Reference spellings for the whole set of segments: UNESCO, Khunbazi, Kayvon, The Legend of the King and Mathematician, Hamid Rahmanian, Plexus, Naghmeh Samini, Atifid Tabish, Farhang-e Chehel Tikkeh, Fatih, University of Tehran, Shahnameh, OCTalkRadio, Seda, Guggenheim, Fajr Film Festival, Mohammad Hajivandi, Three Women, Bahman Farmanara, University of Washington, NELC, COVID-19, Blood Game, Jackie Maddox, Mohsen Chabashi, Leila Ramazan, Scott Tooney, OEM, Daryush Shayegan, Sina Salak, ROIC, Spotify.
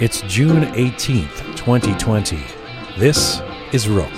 It's June 18th, 2020. This is Rook.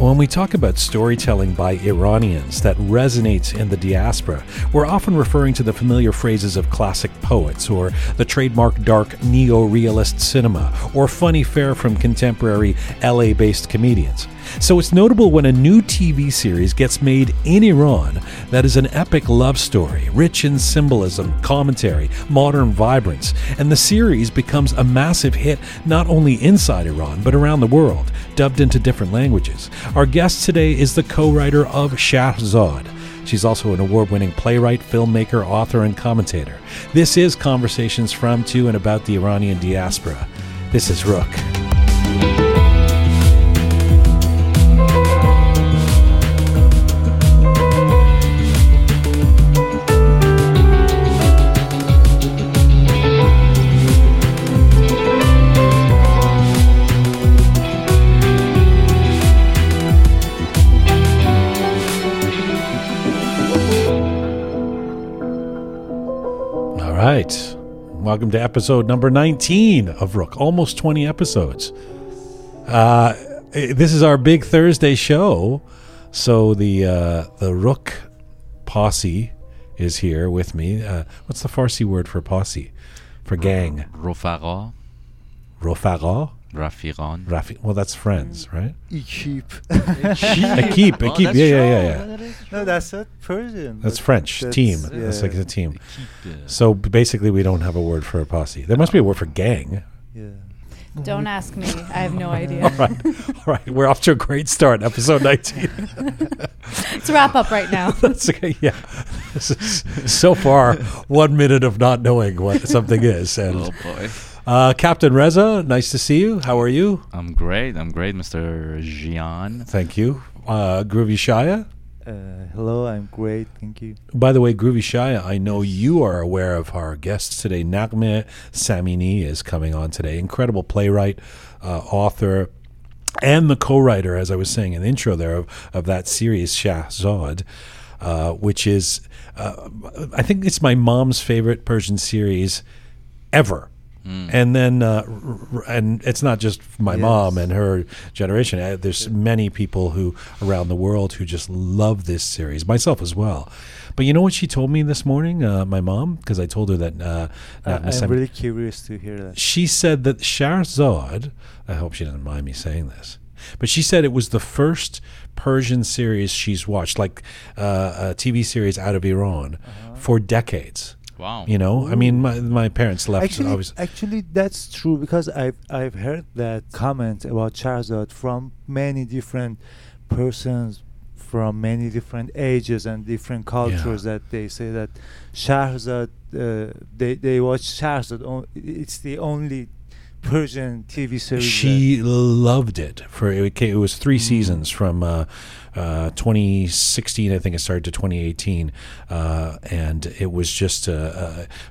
When we talk about storytelling by Iranians that resonates in the diaspora, we're often referring to the familiar phrases of classic poets, or the trademark dark neo-realist cinema, or funny fare from contemporary LA-based comedians. So it's notable when a new TV series gets made in Iran that is an epic love story, rich in symbolism, commentary, modern vibrance, and the series becomes a massive hit not only inside Iran, but around the world, dubbed into different languages. Our guest today is the co-writer of Shahzad. She's also an award-winning playwright, filmmaker, author, and commentator. This is Conversations from, to, and about the Iranian diaspora. This is Rook. Right. Welcome to episode number 19 of Rook, almost 20 episodes. This is our big Thursday show, so the Rook posse is here with me. What's the Farsi word for posse, for gang? Rofaqa. Rofaqa? Rafiqan. Well, that's friends, right? Ekip. Oh, yeah. No, that's not Persian. That's French. That's team. Yeah. That's like a team. So basically, we don't have a word for a posse. There must be a word for gang. Yeah. Don't ask me. I have no idea. All right. We're off to a great start. Episode 19. It's a wrap up right now. That's okay. Yeah. This is, so far, 1 minute of not knowing what something is. And oh boy. Captain Reza, nice to see you. How are you? I'm great, Mr. Gian. Thank you. Groovy Shaya? Hello, I'm great, thank you. By the way, Groovy Shaya, I know you are aware of our guests today. Naghmeh Samini is coming on today. Incredible playwright, author, and the co-writer, as I was saying in the intro there, of that series, Shahzad, which is, I think it's my mom's favorite Persian series ever. Mm. And then, and it's not just my mom and her generation. There's many people who around the world who just love this series, myself as well. But you know what she told me this morning, my mom, because I told her that. I'm really curious to hear that. She said that Shahrazad, I hope she doesn't mind me saying this, but she said it was the first Persian series she's watched, like a TV series out of Iran, for decades. Wow. You know, I mean, my parents left. Actually, that's true, because I've heard that comment about Shahzad from many different persons from many different ages and different cultures, that they say that Shahzad, they watch Shahzad. It's the only Persian TV series. She loved it. It was three seasons from 2016, I think it started, to 2018, and it was just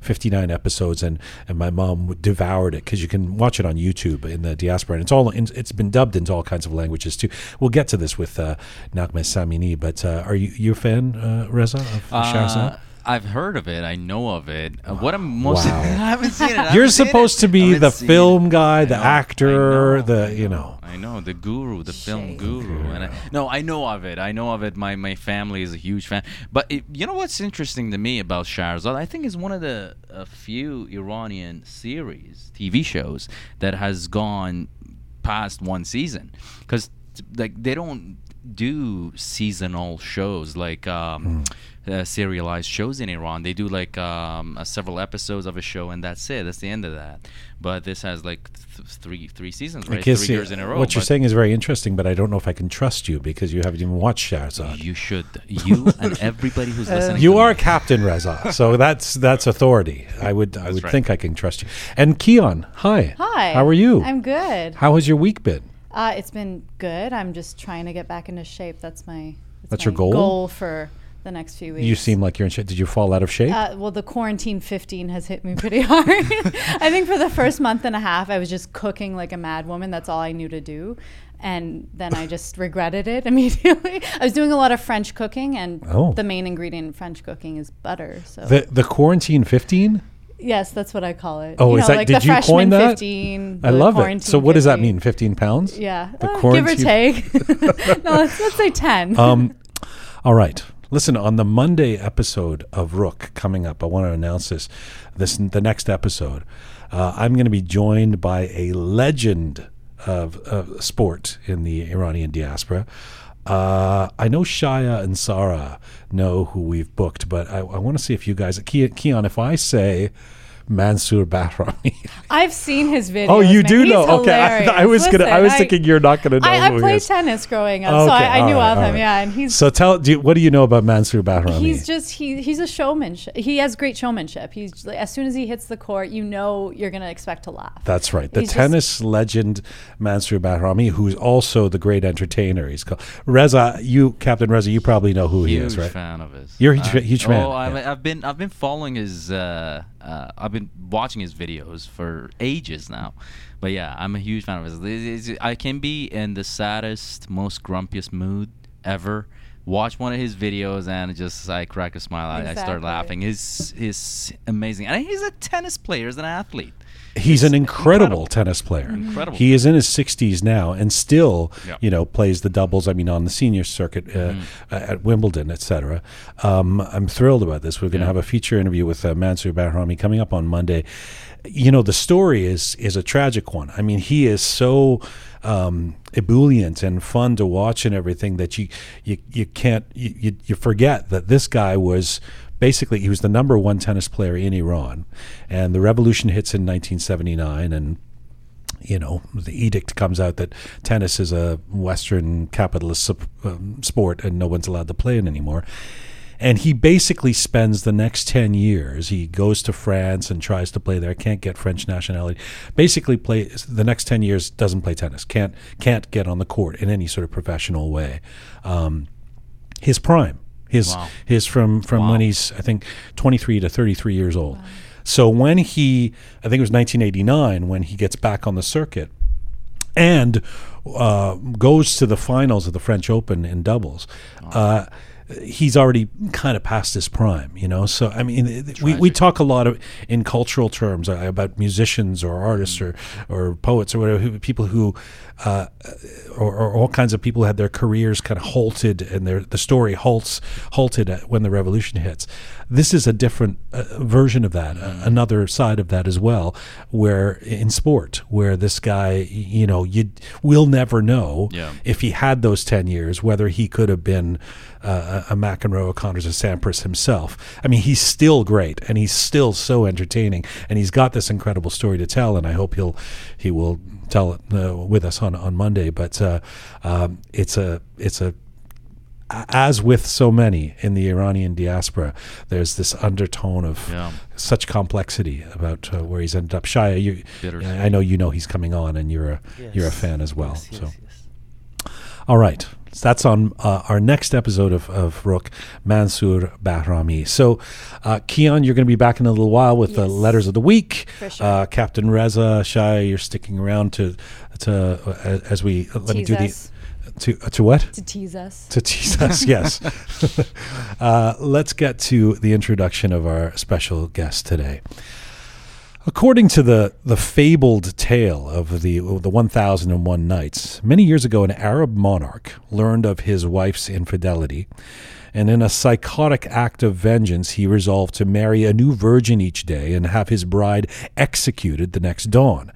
59 episodes, and my mom devoured it, because you can watch it on YouTube in the diaspora, and it's been dubbed into all kinds of languages too. We'll get to this with Naghmeh Samini, but are you a fan, Reza, of Shahzad? I've heard of it. I know of it. What I'm most I haven't seen it. You're supposed to be the film guy, the actor, the I know the guru, the film guru. And I know of it. My family is a huge fan. But you know what's interesting to me about Shahrzad? I think it's one of the few Iranian series, TV shows, that has gone past one season, because like they don't do seasonal shows like serialized shows in Iran. They do like several episodes of a show, and that's it. That's the end of that. But this has like three seasons, right? 3 years in a row. What you're saying is very interesting, but I don't know if I can trust you, because you haven't even watched Shahzad. You should. You and everybody who's listening. You are Captain Reza, so that's authority. I would right. think I can trust you. And Keon, hi. Hi. How are you? I'm good. How has your week been? It's been good. I'm just trying to get back into shape. That's my That's your goal? Goal for the next few weeks. You seem like you're in shape. Did you fall out of shape? Well, the quarantine 15 has hit me pretty hard. I think for the first month and a half, I was just cooking like a mad woman. That's all I knew to do. And then I just regretted it immediately. I was doing a lot of French cooking, and the main ingredient in French cooking is butter. So the quarantine 15? Yes, that's what I call it. Oh, you know, is that, like did you coin that? 15, I love it. So what does that mean, 15 pounds? Yeah, give or take. No, let's say 10. All right. Listen, on the Monday episode of Rook coming up, I want to announce this the next episode. I'm going to be joined by a legend of sport in the Iranian diaspora. I know Shaya and Sarah know who we've booked, but I want to see if you guys... Keon, if I say Mansour Bahrami... I've seen his videos. Oh, you do know? Hilarious. Okay, I was thinking you're not going to know who he is. I played tennis growing up, so I knew of him, yeah. And he's, so what do you know about Mansour Bahrami? He's just, he's a showman. He has great showmanship. He's as soon as he hits the court, you know you're going to expect to laugh. That's right. The tennis legend Mansour Bahrami, who's also the great entertainer. He's called Reza. Captain Reza, you probably know who he is, right? Huge fan of his. You're a huge fan. Oh, yeah. I've been following his... I've been watching his videos for ages now. But yeah, I'm a huge fan of his. I can be in the saddest, most grumpiest mood ever. Watch one of his videos and I crack a smile. Exactly. I start laughing. He's amazing. And he's a tennis player. He's an athlete. He's an incredible tennis player. Incredible. He is in his 60s now and still, plays the doubles. I mean, on the senior circuit at Wimbledon, etc. I'm thrilled about this. We're going to have a feature interview with Mansour Bahrami coming up on Monday. You know, the story is a tragic one. I mean, he is so ebullient and fun to watch and everything that you forget that this guy was. Basically, he was the number one tennis player in Iran, and the revolution hits in 1979, and the edict comes out that tennis is a Western capitalist sport and no one's allowed to play it anymore. And he basically spends the next 10 years, he goes to France and tries to play there, can't get French nationality, basically plays the next 10 years, doesn't play tennis, can't get on the court in any sort of professional way. His prime. His from when he's, I think, 23 to 33 years old. Wow. So when he, I think it was 1989, when he gets back on the circuit and goes to the finals of the French Open in doubles, he's already kind of past his prime, So, I mean, we talk a lot in cultural terms about musicians or artists or poets or whatever, people who... or all kinds of people had their careers kind of halted, and the story halted when the revolution hits. This is a different version of that, another side of that as well, where in sport, where this guy, you will never know if he had those 10 years, whether he could have been a McEnroe, Connors, or Sampras himself. I mean, he's still great, and he's still so entertaining, and he's got this incredible story to tell, and I hope he will tell it with us on Monday, but it's as with so many in the Iranian diaspora, there's this undertone of such complexity about where he's ended up. Shaya, I know he's coming on, and you're a fan as well. Yes. All right, so that's on our next episode of Rook, Mansour Bahrami. So, Keon, you're going to be back in a little while with the letters of the week. For sure. Captain Reza, Shaya, you're sticking around to tease us. To tease us, yes. Let's get to the introduction of our special guest today. According to the fabled tale of the 1001 Nights, many years ago, an Arab monarch learned of his wife's infidelity, and in a psychotic act of vengeance, he resolved to marry a new virgin each day and have his bride executed the next dawn.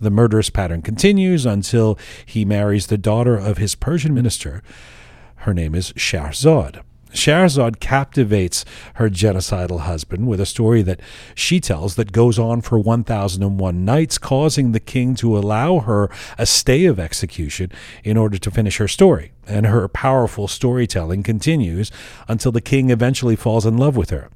The murderous pattern continues until he marries the daughter of his Persian minister. Her name is Shahzad. Shahrazad captivates her genocidal husband with a story that she tells that goes on for 1001 nights, causing the king to allow her a stay of execution in order to finish her story. And her powerful storytelling continues until the king eventually falls in love with her.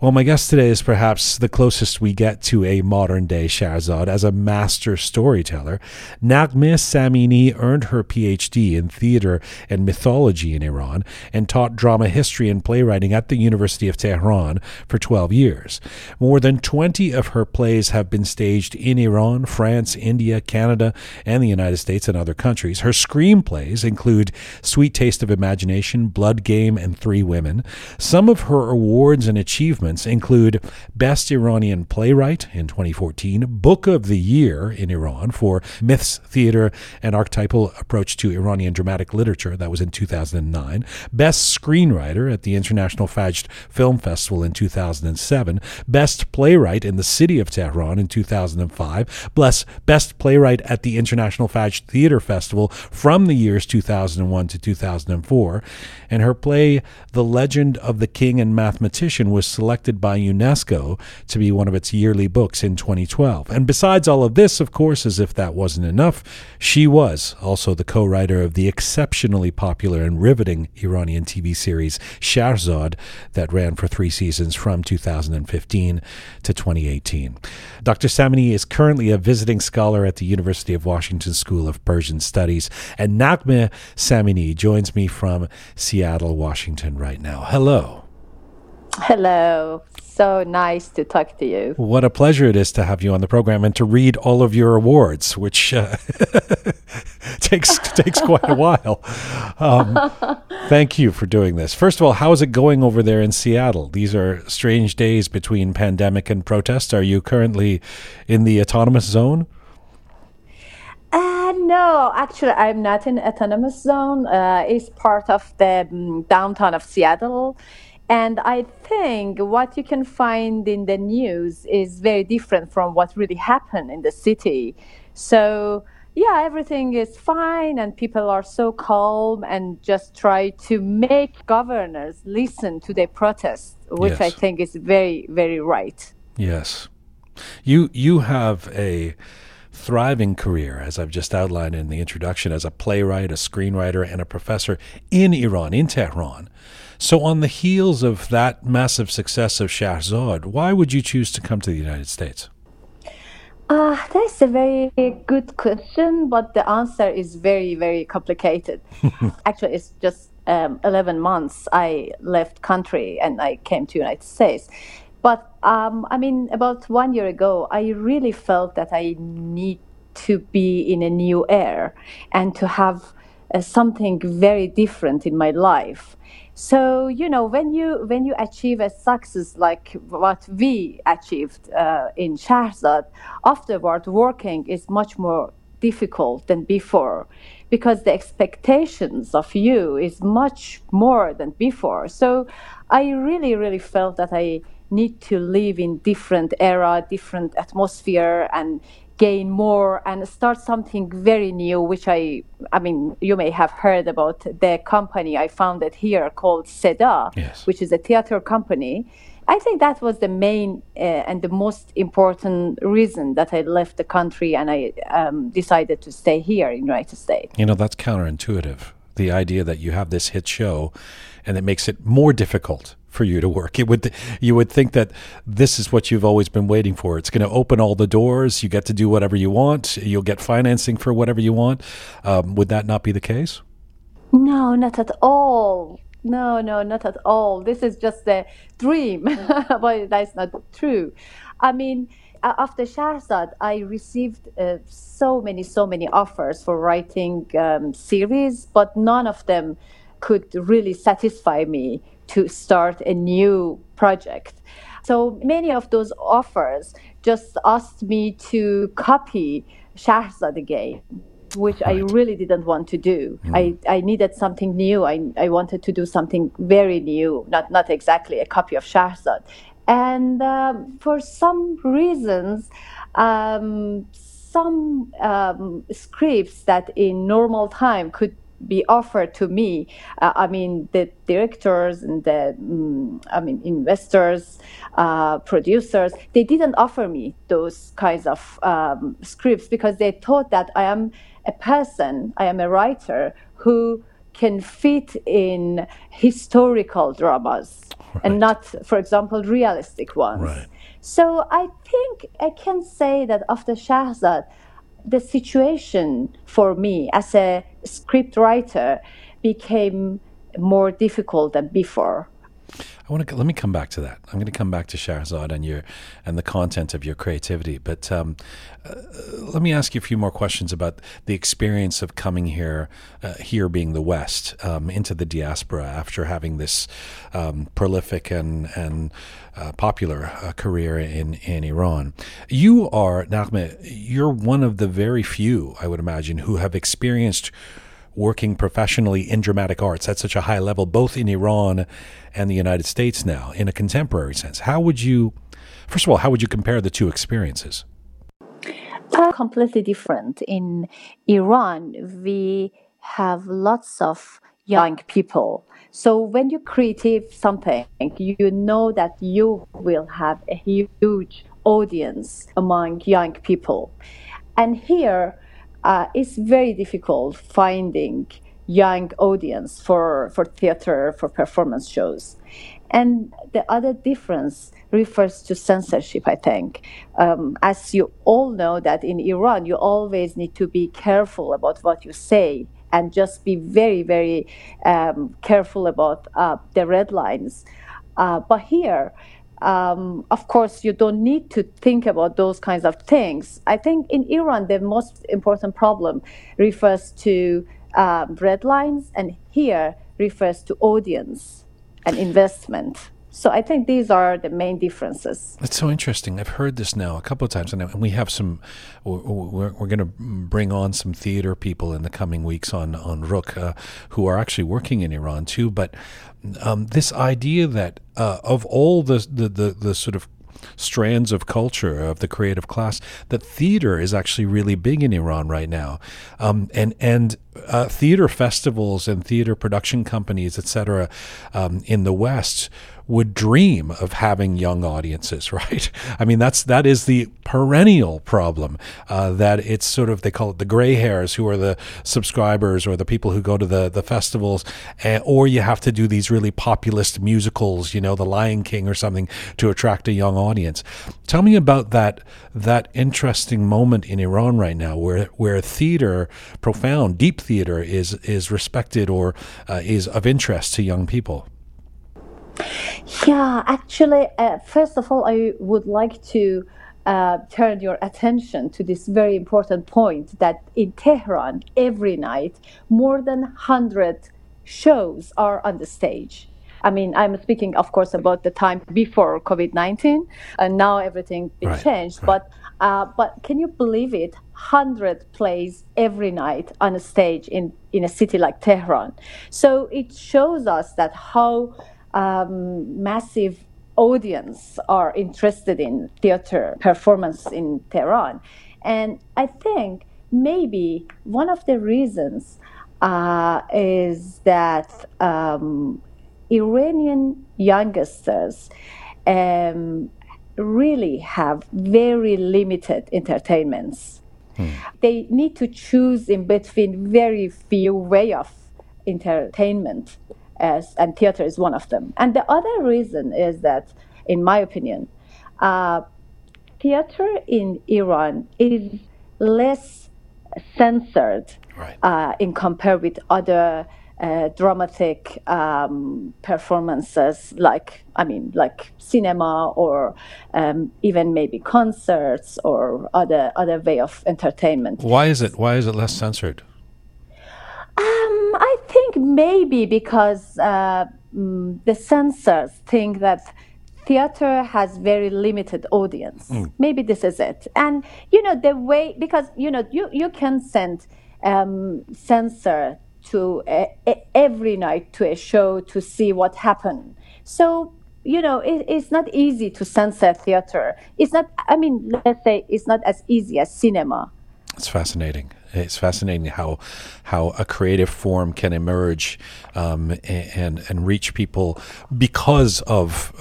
Well, my guest today is perhaps the closest we get to a modern-day Shahzad as a master storyteller. Naghmeh Samini earned her Ph.D. in theater and mythology in Iran and taught drama history and playwriting at the University of Tehran for 12 years. More than 20 of her plays have been staged in Iran, France, India, Canada, and the United States and other countries. Her screenplays include Sweet Taste of Imagination, Blood Game, and Three Women. Some of her awards and achievements include Best Iranian Playwright in 2014, Book of the Year in Iran for Myths, Theater, and Archetypal Approach to Iranian Dramatic Literature, that was in 2009, Best Screenwriter at the International Fajr Film Festival in 2007, Best Playwright in the City of Tehran in 2005, Best Playwright at the International Fajr Theater Festival from the years 2001 to 2004, and her play The Legend of the King and Mathematician was selected by UNESCO to be one of its yearly books in 2012. And besides all of this, of course, as if that wasn't enough, she was also the co-writer of the exceptionally popular and riveting Iranian TV series Shahzad that ran for 3 seasons from 2015 to 2018. Dr. Samini is currently a visiting scholar at the University of Washington School of Persian Studies, and Naghmeh Samini joins me from Seattle, Washington right now. Hello. Hello. So nice to talk to you. What a pleasure it is to have you on the program and to read all of your awards, which takes quite a while. Thank you for doing this. First of all, how is it going over there in Seattle? These are strange days between pandemic and protest. Are you currently in the autonomous zone? No, actually, I'm not in autonomous zone. It's part of the downtown of Seattle. And I think what you can find in the news is very different from what really happened in the city. So, yeah, everything is fine and people are so calm and just try to make governors listen to their protests, which yes. I think is very, very right. Yes. You have a thriving career, as I've just outlined in the introduction, as a playwright, a screenwriter, and a professor in Iran, in Tehran. So on the heels of that massive success of Shahzad, why would you choose to come to the United States? That's a very good question, but the answer is very, very complicated. Actually, it's just 11 months I left country and I came to United States. But about 1 year ago, I really felt that I need to be in a new air and to have something very different in my life. So, you know, when you achieve a success like what we achieved in Shahzad, afterward working is much more difficult than before because the expectations of you is much more than before. So I really, really felt that I need to live in different era, different atmosphere and gain more and start something very new, which I mean, you may have heard about the company I founded here called Seda, yes. which is a theater company. I think that was the main and the most important reason that I left the country and I decided to stay here in the United States. You know, that's counterintuitive, the idea that you have this hit show and it makes it more difficult for you to work. You would think that this is what you've always been waiting for. It's going to open all the doors. You get to do whatever you want. You'll get financing for whatever you want. Would that not be the case? No, not at all. No, not at all. This is just a dream. But that's not true. I mean, after Shahzad, I received so many offers for writing series, but none of them could really satisfy me to start a new project. So many of those offers just asked me to copy Shahzad again, which right. I really didn't want to do. Mm. I needed something new. I wanted to do something very new, not exactly a copy of Shahzad. And for some reasons, some scripts that in normal time could be offered to me. The directors and the investors, producers, they didn't offer me those kinds of scripts because they thought that I am a person, I am a writer who can fit in historical dramas and not, for example, realistic ones. Right. So I think I can say that after Shahzad, the situation for me as a scriptwriter became more difficult than before. Let me come back to that. I'm going to come back to Shahrazad and the content of your creativity. But let me ask you a few more questions about the experience of coming here, here being the West, into the diaspora after having this prolific and popular career in Iran. You are, Naghmeh, you're one of the very few, I would imagine, who have experienced working professionally in dramatic arts at such a high level, both in Iran and the United States now, in a contemporary sense. How would you compare the two experiences? Completely different. In Iran, we have lots of young people. So when you create something, you know that you will have a huge audience among young people. And here, it's very difficult finding young audience for theater, for performance shows. And the other difference refers to censorship, I think. As you all know that in Iran, you always need to be careful about what you say and just be very, very careful about the red lines. But here, of course, you don't need to think about those kinds of things. I think in Iran, the most important problem refers to red lines, and here refers to audience and investment. So I think these are the main differences. That's so interesting. I've heard this now a couple of times, and we have some. We're going to bring on some theater people in the coming weeks on Rook, who are actually working in Iran too. But this idea that of all the sort of strands of culture of the creative class, that theater is actually really big in Iran right now, and theater festivals and theater production companies, etc., in the West would dream of having young audiences, right? I mean, that is the perennial problem, that it's sort of, they call it the gray hairs, who are the subscribers or the people who go to the festivals, or you have to do these really populist musicals, you know, The Lion King or something, to attract a young audience. Tell me about that interesting moment in Iran right now where theater, profound, deep theater is respected or is of interest to young people. Yeah, actually, first of all, I would like to turn your attention to this very important point that in Tehran, every night, more than 100 shows are on the stage. I mean, I'm speaking, of course, about the time before COVID-19, and now everything changed. Right. But can you believe it? 100 plays every night on a stage in a city like Tehran. So it shows us that how massive audience are interested in theater performance in Tehran. And I think maybe one of the reasons is that Iranian youngsters really have very limited entertainments. They need to choose in between very few way of entertainment. And theater is one of them. And the other reason is that, in my opinion, theater in Iran is less censored, right, in compared with other dramatic performances like cinema or even maybe concerts or other way of entertainment. Why is it less censored? I think maybe because the censors think that theater has very limited audience. Maybe this is it. And, you know, the way, because, you know, you can send censor to every night to a show to see what happened. So, you know, it's not easy to censor theater. It's not, let's say it's not as easy as cinema. It's fascinating. It's fascinating how a creative form can emerge and reach people because of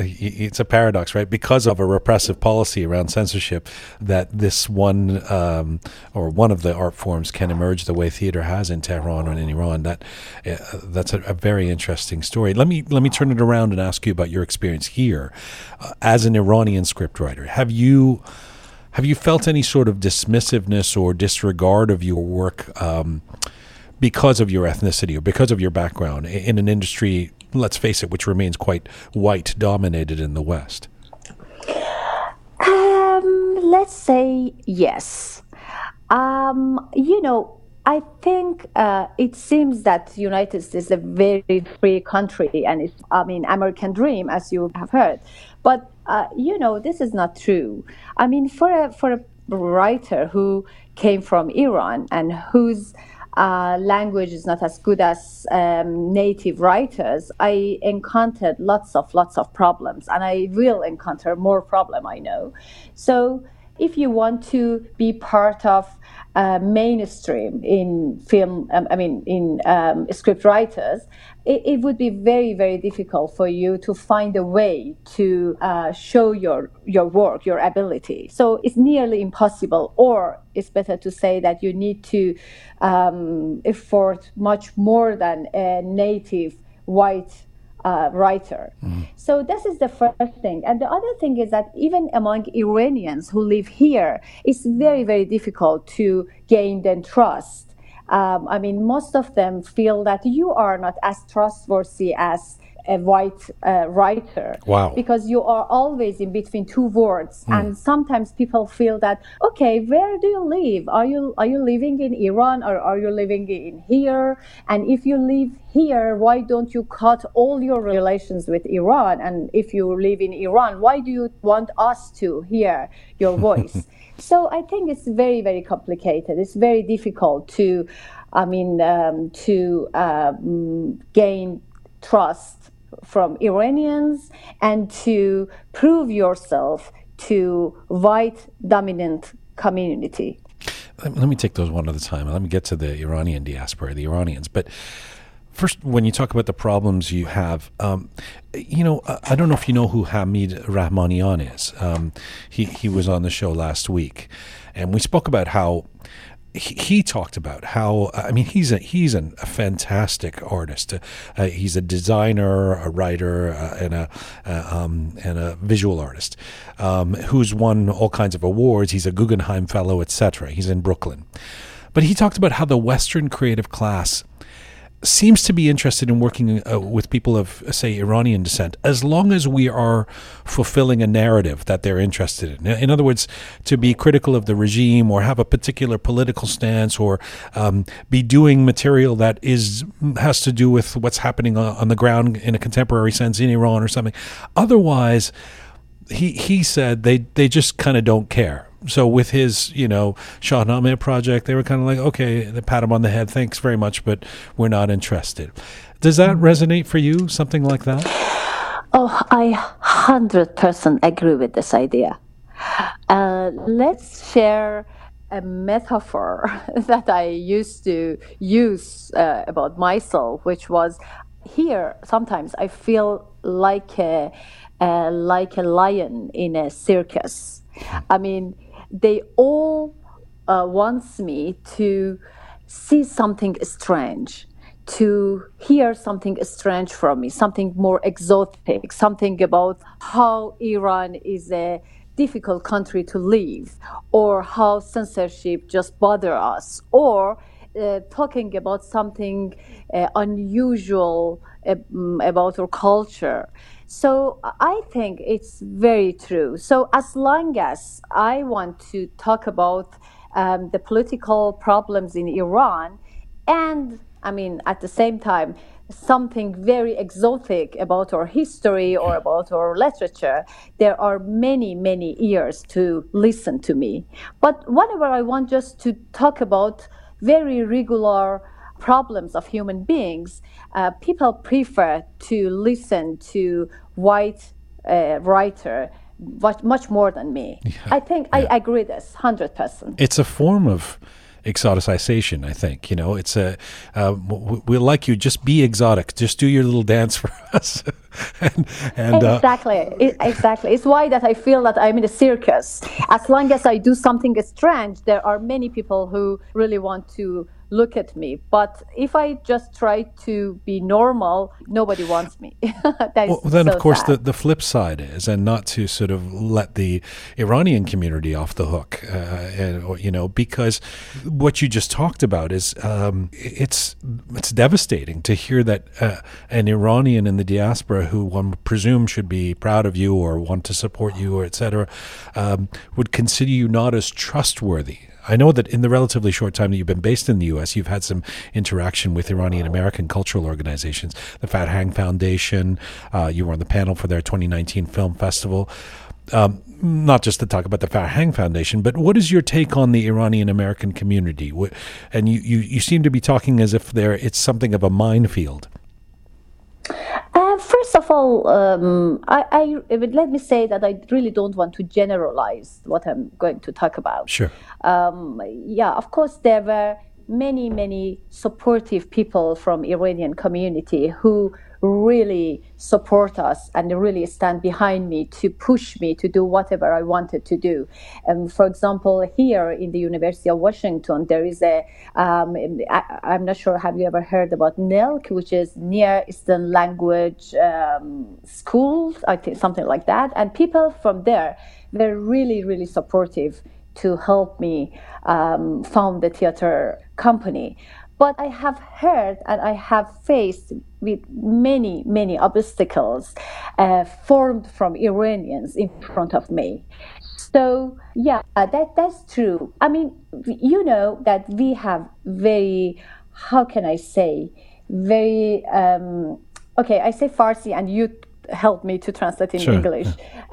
it's a paradox, right? Because of a repressive policy around censorship, that this one or one of the art forms can emerge the way theater has in Tehran and in Iran. That's a very interesting story. Let me turn it around and ask you about your experience here as an Iranian scriptwriter. Have you felt any sort of dismissiveness or disregard of your work because of your ethnicity or because of your background in an industry, let's face it, which remains quite white-dominated in the West? Let's say yes. I think it seems that United States is a very free country, and it's, American dream, as you have heard. But this is not true. I mean, for a writer who came from Iran and whose language is not as good as native writers, I encountered lots of problems, and I will encounter more problem, I know. So if you want to be part of mainstream in film, script writers, it would be very, very difficult for you to find a way to show your work, your ability. So it's nearly impossible, or it's better to say that you need to effort much more than a native white writer. Mm-hmm. So this is the first thing. And the other thing is that even among Iranians who live here, it's very, very difficult to gain their trust. Most of them feel that you are not as trustworthy as a white writer. Wow. Because you are always in between two worlds, and sometimes people feel that, okay, where do you live? Are you living in Iran, or are you living in here? And if you live here, why don't you cut all your relations with Iran? And if you live in Iran, why do you want us to hear your voice? So I think it's very, very complicated. It's very difficult to gain trust from Iranians and to prove yourself to white dominant community. Let me take those one at a time, and let me get to the Iranian diaspora, the Iranians. But first, when you talk about the problems you have, I don't know if you know who Hamid Rahmanian is. He was on the show last week, and we spoke about how he talked about how, he's a fantastic artist. He's a designer, a writer, and a visual artist who's won all kinds of awards. He's a Guggenheim Fellow, etc. He's in Brooklyn. But he talked about how the Western creative class seems to be interested in working with people of, say, Iranian descent, as long as we are fulfilling a narrative that they're interested in. In other words, to be critical of the regime or have a particular political stance or be doing material that has to do with what's happening on the ground in a contemporary sense in Iran or something. Otherwise, he said they just kind of don't care. So with his, Shahnameh project, they were kind of like, okay, they pat him on the head, thanks very much, but we're not interested. Does that resonate for you, something like that? Oh, I 100% agree with this idea. Let's share a metaphor that I used to use about myself, which was, here, sometimes I feel like a lion in a circus. I mean, they all wants me to see something strange, to hear something strange from me, something more exotic, something about how Iran is a difficult country to live, or how censorship just bothers us, or talking about something unusual about our culture. So I think it's very true. So as long as I want to talk about the political problems in Iran, and at the same time, something very exotic about our history or about our literature, there are many, many ears to listen to me. But whenever I want just to talk about very regular problems of human beings, people prefer to listen to white writer much more than me. Yeah, I think I agree this 100%. It's a form of exoticization, I think. You know, it's a we'll like you, just be exotic, just do your little dance for us. and exactly. It's why that I feel that I'm in a circus. As long as I do something strange, there are many people who really want to look at me. But if I just try to be normal, nobody wants me. Well, then, of course, the flip side is, and not to sort of let the Iranian community off the hook, because what you just talked about is it's devastating to hear that an Iranian in the diaspora, who one presumes should be proud of you or want to support you or etc., would consider you not as trustworthy. I know that in the relatively short time that you've been based in the U.S., you've had some interaction with Iranian-American cultural organizations, the Farhang Foundation. You were on the panel for their 2019 film festival. Not just to talk about the Farhang Foundation, but what is your take on the Iranian-American community? And you seem to be talking as if it's something of a minefield. First of all, let me say that I really don't want to generalize what I'm going to talk about. Sure. Of course, there were many, many supportive people from Iranian community who really support us and really stand behind me to push me to do whatever I wanted to do. For example, here in the University of Washington, there is I'm not sure, have you ever heard about NELC, which is Near Eastern Language School, I think, something like that. And people from there, they're really, really supportive to help me found the theater company. But I have heard and I have faced with many, many obstacles formed from Iranians in front of me. So, that's true. I mean, you know that we have I say Farsi and you help me to translate in English.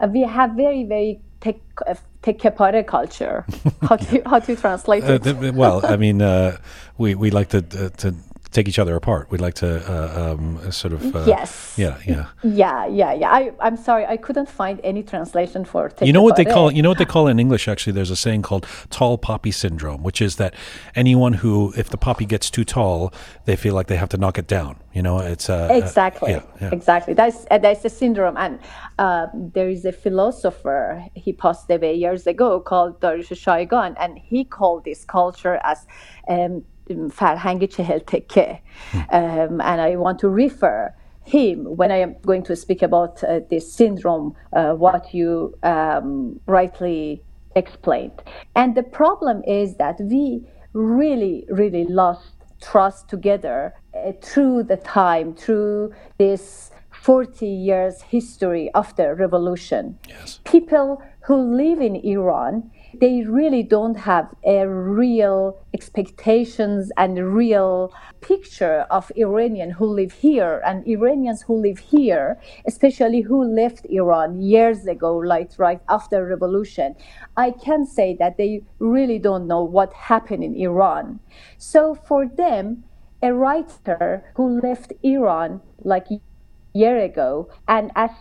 We have very, very tekkepare culture. How do you translate it? We like to take each other apart. We like to yes. Yeah. I'm sorry, I couldn't find any translation for tekkepare. You know what they call in English, actually, there's a saying called tall poppy syndrome, which is that anyone who, if the poppy gets too tall, they feel like they have to knock it down. You know, it's exactly. That's the syndrome, and there is a philosopher, he passed away years ago, called Daryush Shayegan, and he called this culture as Farhang-e Chehel Tikkeh, and I want to refer him when I am going to speak about this syndrome, what you rightly explained. And the problem is that we really, really lost trust together through the time, through this 40 years history of the revolution. Yes. People who live in Iran, they really don't have a real expectations and real picture of Iranians who live here. And Iranians who live here, especially who left Iran years ago, like right after revolution, I can say that they really don't know what happened in Iran. So for them, a writer who left Iran like year ago, and as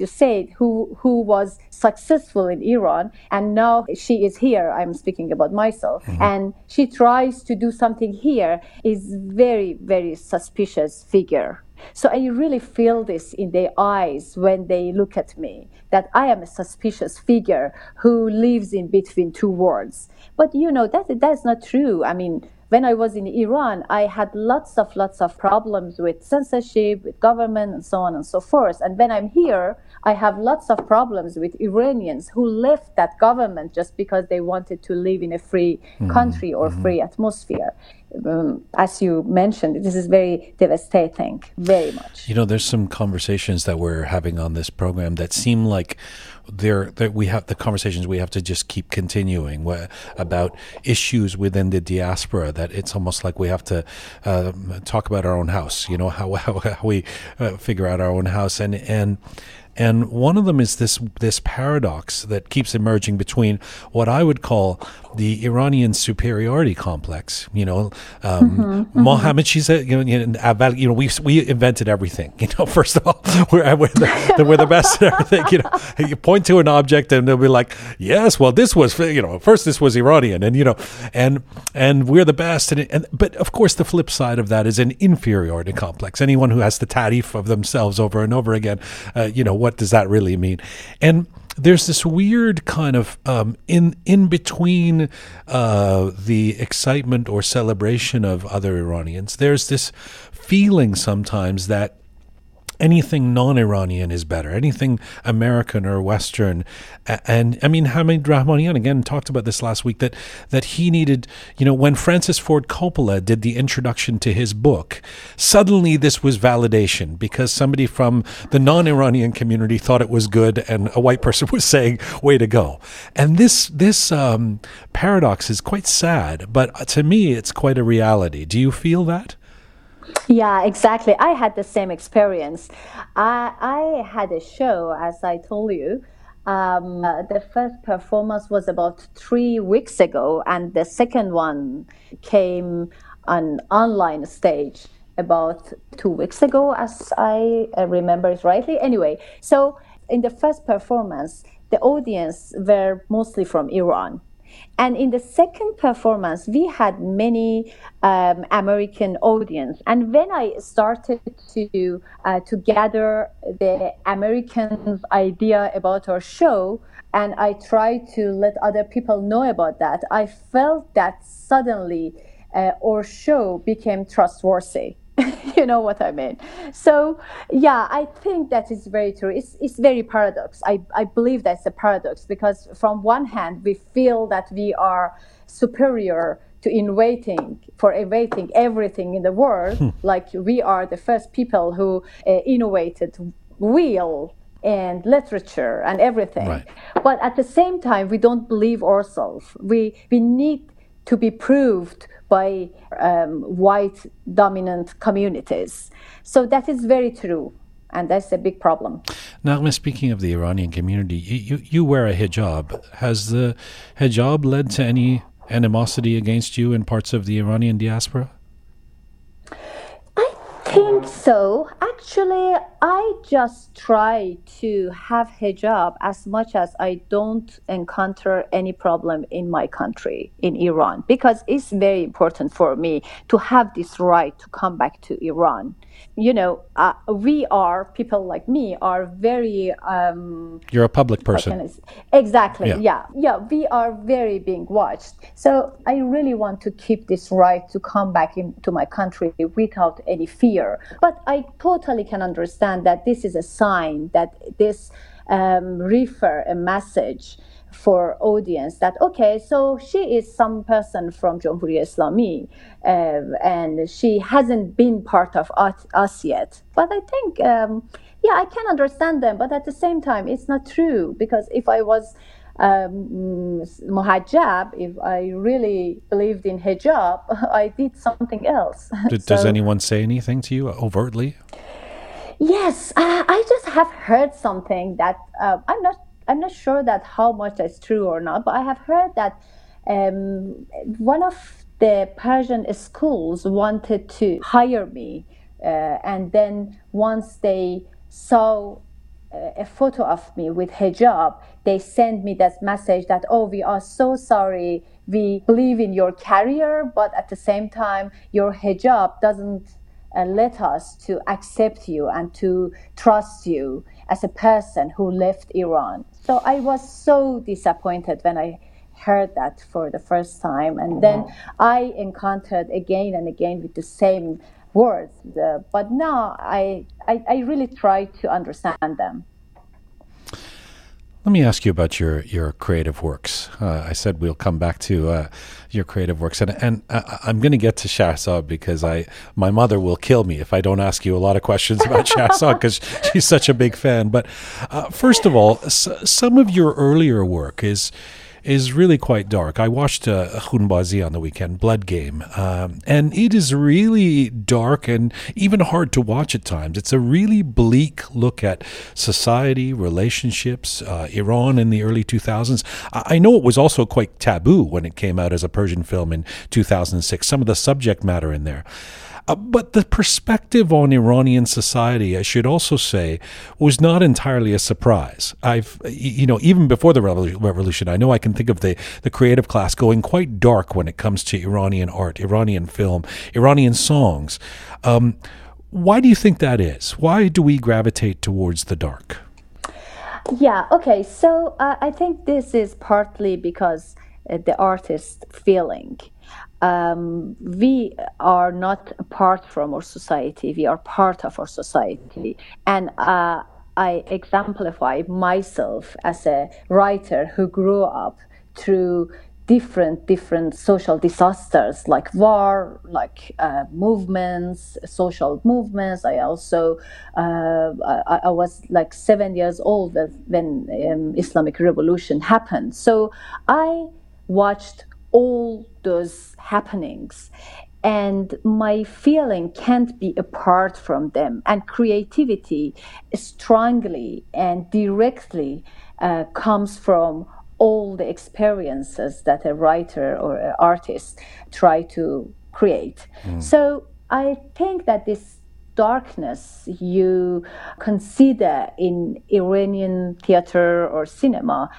you said, who was successful in Iran, and now she is here, I'm speaking about myself, and she tries to do something here, is very, very suspicious figure. So I really feel this in their eyes when they look at me, that I am a suspicious figure who lives in between two worlds. But you know, that's not true. I mean, when I was in Iran, I had lots of problems with censorship, with government, and so on and so forth. And when I'm here, I have lots of problems with Iranians who left that government just because they wanted to live in a free country or free atmosphere. As you mentioned, this is very devastating, very much. You know, there's some conversations that we're having on this program that seem like we have to just keep continuing about issues within the diaspora, that it's almost like we have to talk about our own house, you know, how we figure out our own house. And And one of them is this paradox that keeps emerging between what I would call the Iranian superiority complex. Mohammed, she said, we invented everything. First of all, we're the best at everything. You point to an object and they'll be like, yes, well, this was, first this was Iranian, and we're the best. But of course, the flip side of that is an inferiority complex. Anyone who has the tarif of themselves over and over again, what does that really mean? And there's this weird kind of in between the excitement or celebration of other Iranians, there's this feeling sometimes that anything non-Iranian is better, anything American or Western. And I mean, Hamid Rahmanian again talked about this last week, that he needed, when Francis Ford Coppola did the introduction to his book, suddenly this was validation because somebody from the non-Iranian community thought it was good and a white person was saying, way to go. And this paradox is quite sad, but to me, it's quite a reality. Do you feel that? Yeah, exactly. I had the same experience. I had a show, as I told you. The first performance was about 3 weeks ago, and the second one came on online stage about 2 weeks ago, as I remember it rightly. Anyway, so in the first performance, the audience were mostly from Iran. And in the second performance, we had many American audience. And when I started to gather the Americans' idea about our show, and I tried to let other people know about that, I felt that suddenly our show became trustworthy. You know what I mean? So, yeah, I think that is very true. It's very paradox. I believe that's a paradox because from one hand, we feel that we are superior to innovating everything in the world. Like we are the first people who innovated wheel and literature and everything. Right. But at the same time, we don't believe ourselves. We need to be proved by white dominant communities. So that is very true. And that's a big problem. Naghmeh, speaking of the Iranian community, you wear a hijab. Has the hijab led to any animosity against you in parts of the Iranian diaspora? I think so. Actually, I just try to have hijab as much as I don't encounter any problem in my country, in Iran, because it's very important for me to have this right to come back to Iran. People like me are very... You're a public person. Exactly, yeah. Yeah, we are very being watched. So I really want to keep this right to come back into my country without any fear. But I totally can understand that this is a sign, that this refer a message for audience that, okay, so she is some person from Jamhuriya Islami and she hasn't been part of us yet. But I think, I can understand them, but at the same time, it's not true because if I was muhajab, if I really believed in hijab, I did something else. Does anyone say anything to you overtly? Yes, I just have heard something that I'm not sure that how much that's true or not, but I have heard that one of the Persian schools wanted to hire me, and then once they saw a photo of me with hijab, they sent me that message that, oh, we are so sorry, we believe in your career, but at the same time, your hijab doesn't let us to accept you and to trust you as a person who left Iran. So I was so disappointed when I heard that for the first time. And then I encountered again and again with the same words. But now I really try to understand them. Let me ask you about your creative works. I said we'll come back to your creative works, and I'm going to get to Shahzad because my mother will kill me if I don't ask you a lot of questions about Shahzad because she's such a big fan. But first of all, some of your earlier work is is really quite dark. I watched Khunbazi on the weekend, Blood Game, and it is really dark and even hard to watch at times. It's a really bleak look at society, relationships, Iran in the early 2000s. I know it was also quite taboo when it came out as a Persian film in 2006, some of the subject matter in there. But the perspective on Iranian society, I should also say, was not entirely a surprise. Even before the revolution, I know I can think of the creative class going quite dark when it comes to Iranian art, Iranian film, Iranian songs. Why do you think that is? Why do we gravitate towards the dark? Yeah, okay. So I think this is partly because the artist feeling. We are not apart from our society. We are part of our society. And I exemplify myself as a writer who grew up through different social disasters like war, like movements, social movements. I also I was like 7 years old when Islamic Revolution happened. So I watched all those happenings, and my feeling can't be apart from them. And creativity strongly and directly comes from all the experiences that a writer or an artist try to create. So I think that this darkness you consider in Iranian theater or cinema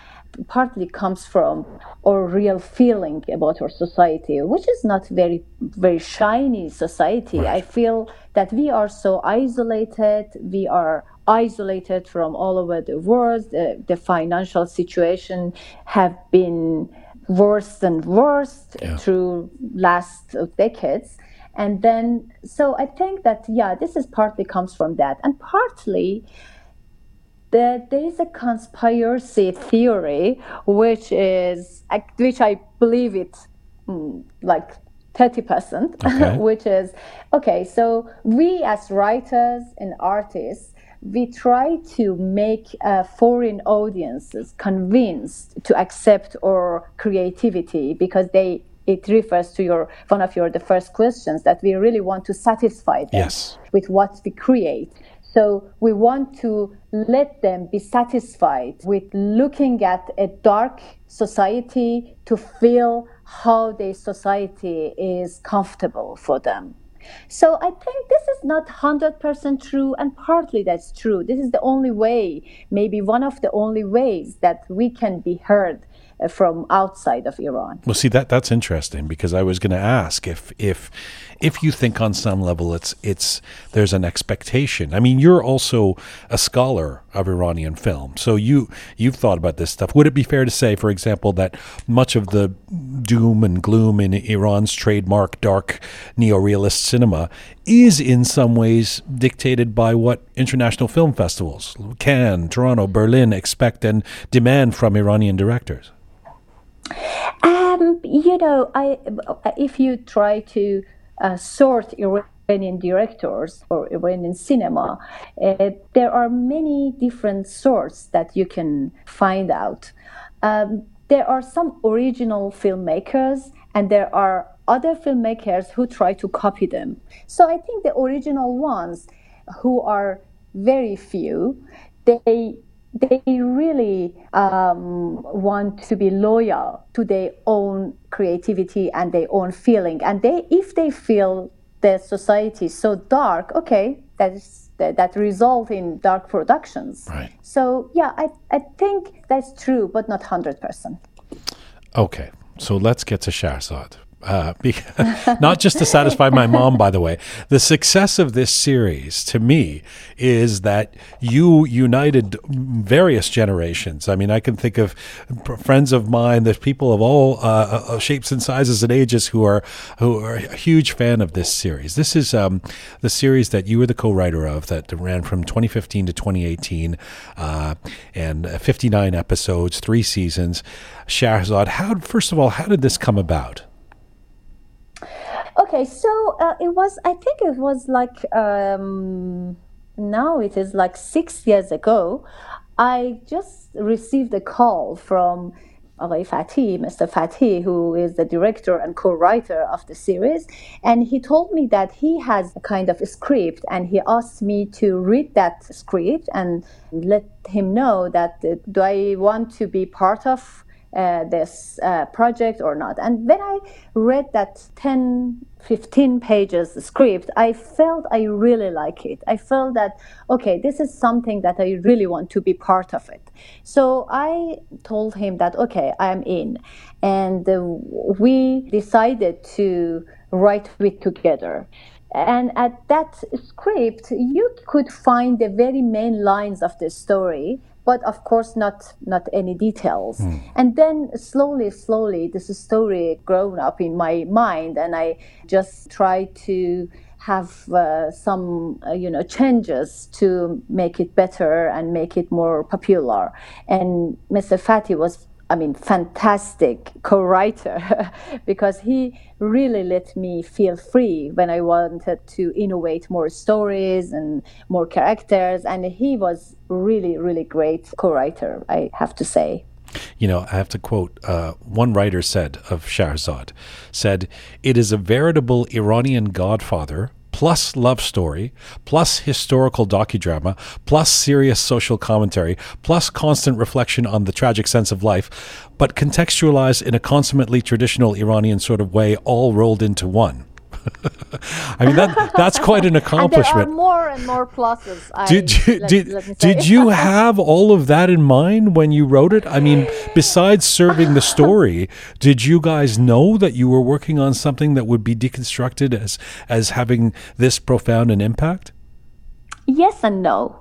partly comes from our real feeling about our society, which is not very, very shiny society. Right. I feel that we are so isolated. We are isolated from all over the world. The financial situation have been worse and worse through last decades. And then, so I think that, this is partly comes from that. And partly, there is a conspiracy theory, which I believe it like 30%, okay. Which is, okay, so we as writers and artists, we try to make foreign audiences convinced to accept our creativity because it refers to one of the first questions that we really want to satisfy them with what we create. So we want to let them be satisfied with looking at a dark society to feel how their society is comfortable for them. So I think this is not 100% true, and partly that's true. This is the only way, maybe one of the only ways that we can be heard from outside of Iran. Well, see, that's interesting, because I was going to ask if you think on some level it's there's an expectation. I mean, you're also a scholar of Iranian film, so you've thought about this stuff. Would it be fair to say, for example, that much of the doom and gloom in Iran's trademark dark neorealist cinema is in some ways dictated by what international film festivals, Cannes, Toronto, Berlin, expect and demand from Iranian directors? If you try to sort Iranian directors or Iranian cinema, there are many different sorts that you can find out. There are some original filmmakers, and there are other filmmakers who try to copy them. So I think the original ones, who are very few, they really want to be loyal to their own creativity and their own feeling. And if they feel the society is so dark, okay, that result in dark productions. Right. So, I think that's true, but not 100%. Okay, so let's get to Shahzad. Not just to satisfy my mom, by the way. The success of this series to me is that you united various generations. I mean, I can think of friends of mine, there's people of all shapes and sizes and ages who are a huge fan of this series. This is the series that you were the co-writer of, that ran from 2015 to 2018, and 59 episodes, 3 seasons. Shahzad, first of all, how did this come about? Okay, so now it is like 6 years ago, I just received a call from Mr. Fatih, who is the director and co-writer of the series. And he told me that he has a kind of a script, and he asked me to read that script and let him know that do I want to be part of this project or not. And when I read that 10, 15 pages script, I felt I really like it. I felt that, okay, this is something that I really want to be part of it. So I told him that, okay, I'm in. And we decided to write it together. And at that script, you could find the very main lines of the story, but of course not any details. And then slowly, this story grown up in my mind, and I just try to have some changes to make it better and make it more popular. And Mr. Fatih was fantastic co-writer because he really let me feel free when I wanted to innovate more stories and more characters. And he was really, really great co-writer, I have to say. I have to quote one writer of Shahzad, "It is a veritable Iranian godfather, plus love story, plus historical docudrama, plus serious social commentary, plus constant reflection on the tragic sense of life, but contextualized in a consummately traditional Iranian sort of way, all rolled into one." That's quite an accomplishment. And there are more and more pluses. Did you have all of that in mind when you wrote it? Besides serving the story, did you guys know that you were working on something that would be deconstructed as having this profound an impact? Yes and no.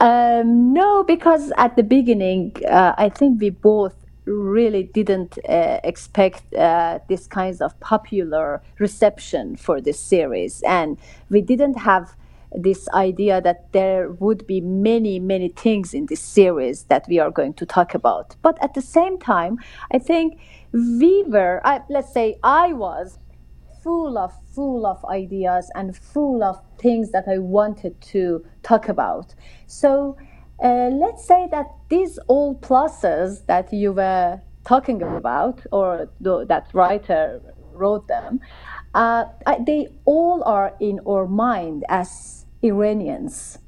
No, because at the beginning, I think we both really didn't expect this kinds of popular reception for this series. And we didn't have this idea that there would be many, many things in this series that we are going to talk about. But at the same time, I think I was full of ideas and full of things that I wanted to talk about. So let's say that these all pluses that you were talking about, or that writer wrote them, they all are in our mind as Iranians.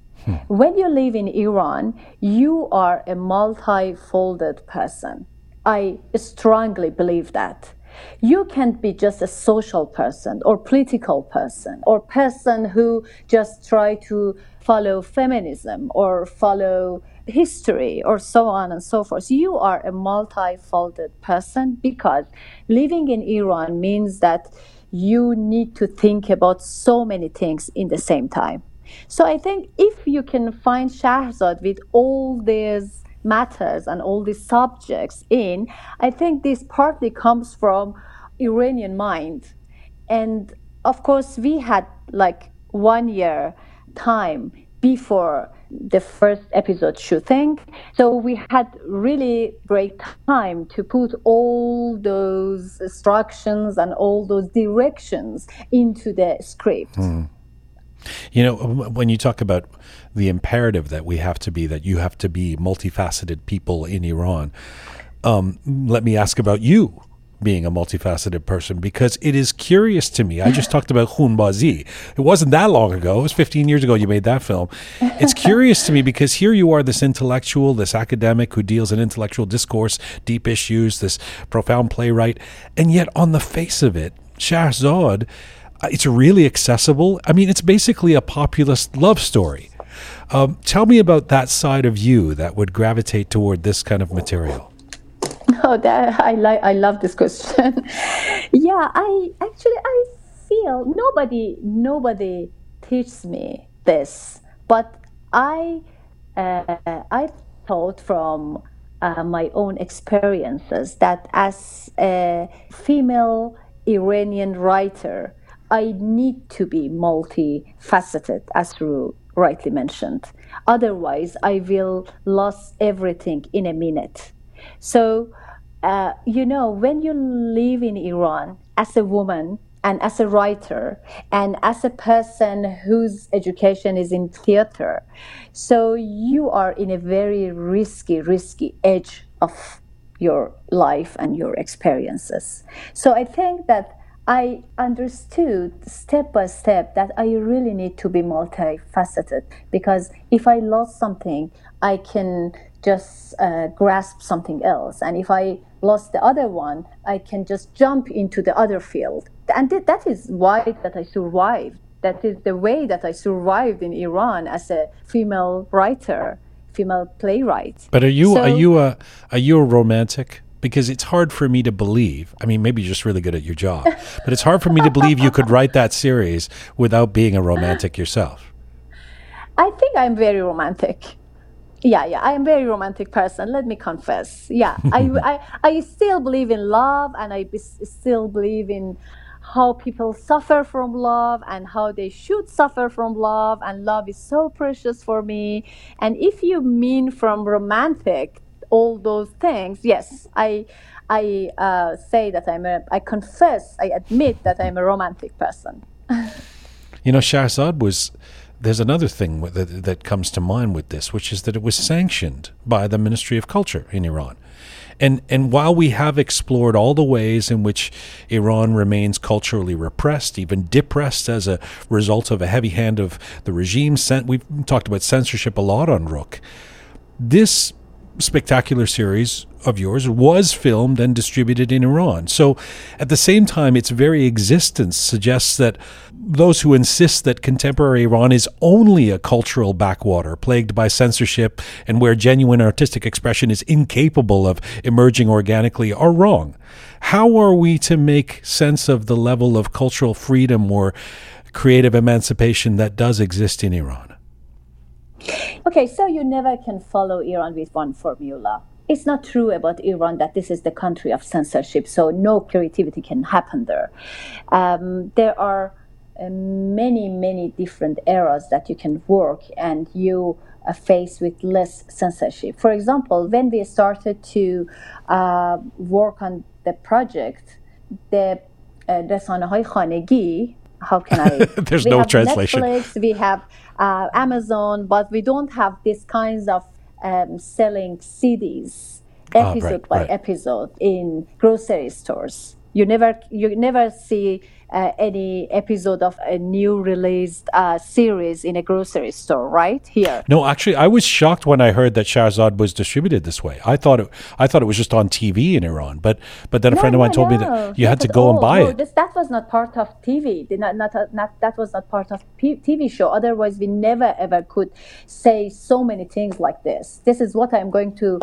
When you live in Iran, you are a multi-folded person. I strongly believe that. You can't be just a social person or political person or person who just try to follow feminism or follow history or so on and so forth. You are a multi-folded person because living in Iran means that you need to think about so many things in the same time. So I think if you can find Shahzad with all these matters and all these subjects in, I think this partly comes from Iranian mind. And of course, we had 1 year time before the first episode shooting. So we had really great time to put all those instructions and all those directions into the script. When you talk about the imperative that you have to be multifaceted people in Iran, let me ask about you being a multifaceted person, because it is curious to me. I just talked about Khunbazi. It wasn't that long ago. It was 15 years ago you made that film. It's curious to me because here you are, this intellectual, this academic who deals in intellectual discourse, deep issues, this profound playwright, and yet on the face of it, Shahzad, it's really accessible. It's basically a populist love story. Tell me about that side of you that would gravitate toward this kind of material. I love this question. I feel nobody teaches me this, but I thought from my own experiences that as a female Iranian writer, I need to be multifaceted, as Roo rightly mentioned. Otherwise, I will lose everything in a minute. So, when you live in Iran as a woman and as a writer and as a person whose education is in theater, so you are in a very risky edge of your life and your experiences. So I think that I understood step by step that I really need to be multifaceted, because if I lost something, I can just grasp something else. And if I lost the other one, I can just jump into the other field. And that is why that I survived. That is the way that I survived in Iran as a female writer, female playwright. But are you a romantic? Because it's hard for me to believe. I mean, maybe you're just really good at your job, but it's hard for me to believe you could write that series without being a romantic yourself. I think I'm very romantic. Yeah, I am a very romantic person, let me confess. Yeah, I still believe in love, and I still believe in how people suffer from love and how they should suffer from love, and love is so precious for me. And if you mean from romantic, all those things, yes, I say that I confess, I admit that I'm a romantic person. You know, Shahzad was, there's another thing that comes to mind with this, which is that it was sanctioned by the Ministry of Culture in Iran. And while we have explored all the ways in which Iran remains culturally repressed, even depressed as a result of a heavy hand of the regime, we've talked about censorship a lot on Rook, this spectacular series of yours was filmed and distributed in Iran. So at the same time, its very existence suggests that those who insist that contemporary Iran is only a cultural backwater plagued by censorship and where genuine artistic expression is incapable of emerging organically are wrong. How are we to make sense of the level of cultural freedom or creative emancipation that does exist in Iran? Okay, so you never can follow Iran with one formula. It's not true about Iran that this is the country of censorship, so no creativity can happen there. There are many, many different eras that you can work and you are faced with less censorship. For example, when we started to work on the project, the Resaneهای Khanegi, how can I? There's no translation. Netflix, we have Amazon, but we don't have these kinds of selling CDs episode by episode in grocery stores. You never see any episode of a new released series in a grocery store, right? Here. No, actually, I was shocked when I heard that Shahzad was distributed this way. I thought it was just on TV in Iran, but then a friend of mine told me that you had to go and buy it. That was not part of TV. That was not part of TV show. Otherwise, we never ever could say so many things like this. This is what I'm going to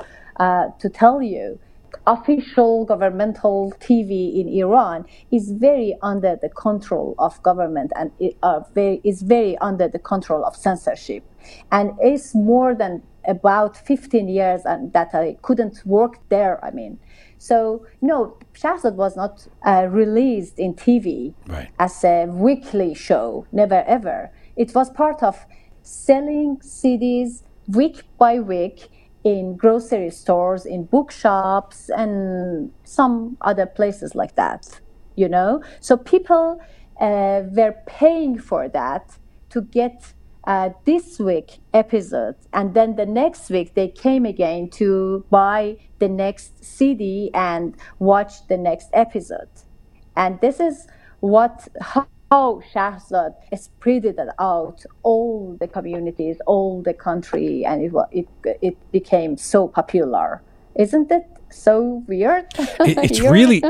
tell you. Official governmental TV in Iran is very under the control of government and is very under the control of censorship. And it's more than about 15 years and that I couldn't work there, I mean. So, no, Shahzad was not released in TV as a weekly show, never ever. It was part of selling CDs week by week in grocery stores, in bookshops, and some other places like that, you know? So people were paying for that to get this week's episode. And then the next week, they came again to buy the next CD and watch the next episode. And this is how Shahzad spread it out all the communities, all the country, and it became so popular. Isn't it so weird? It's really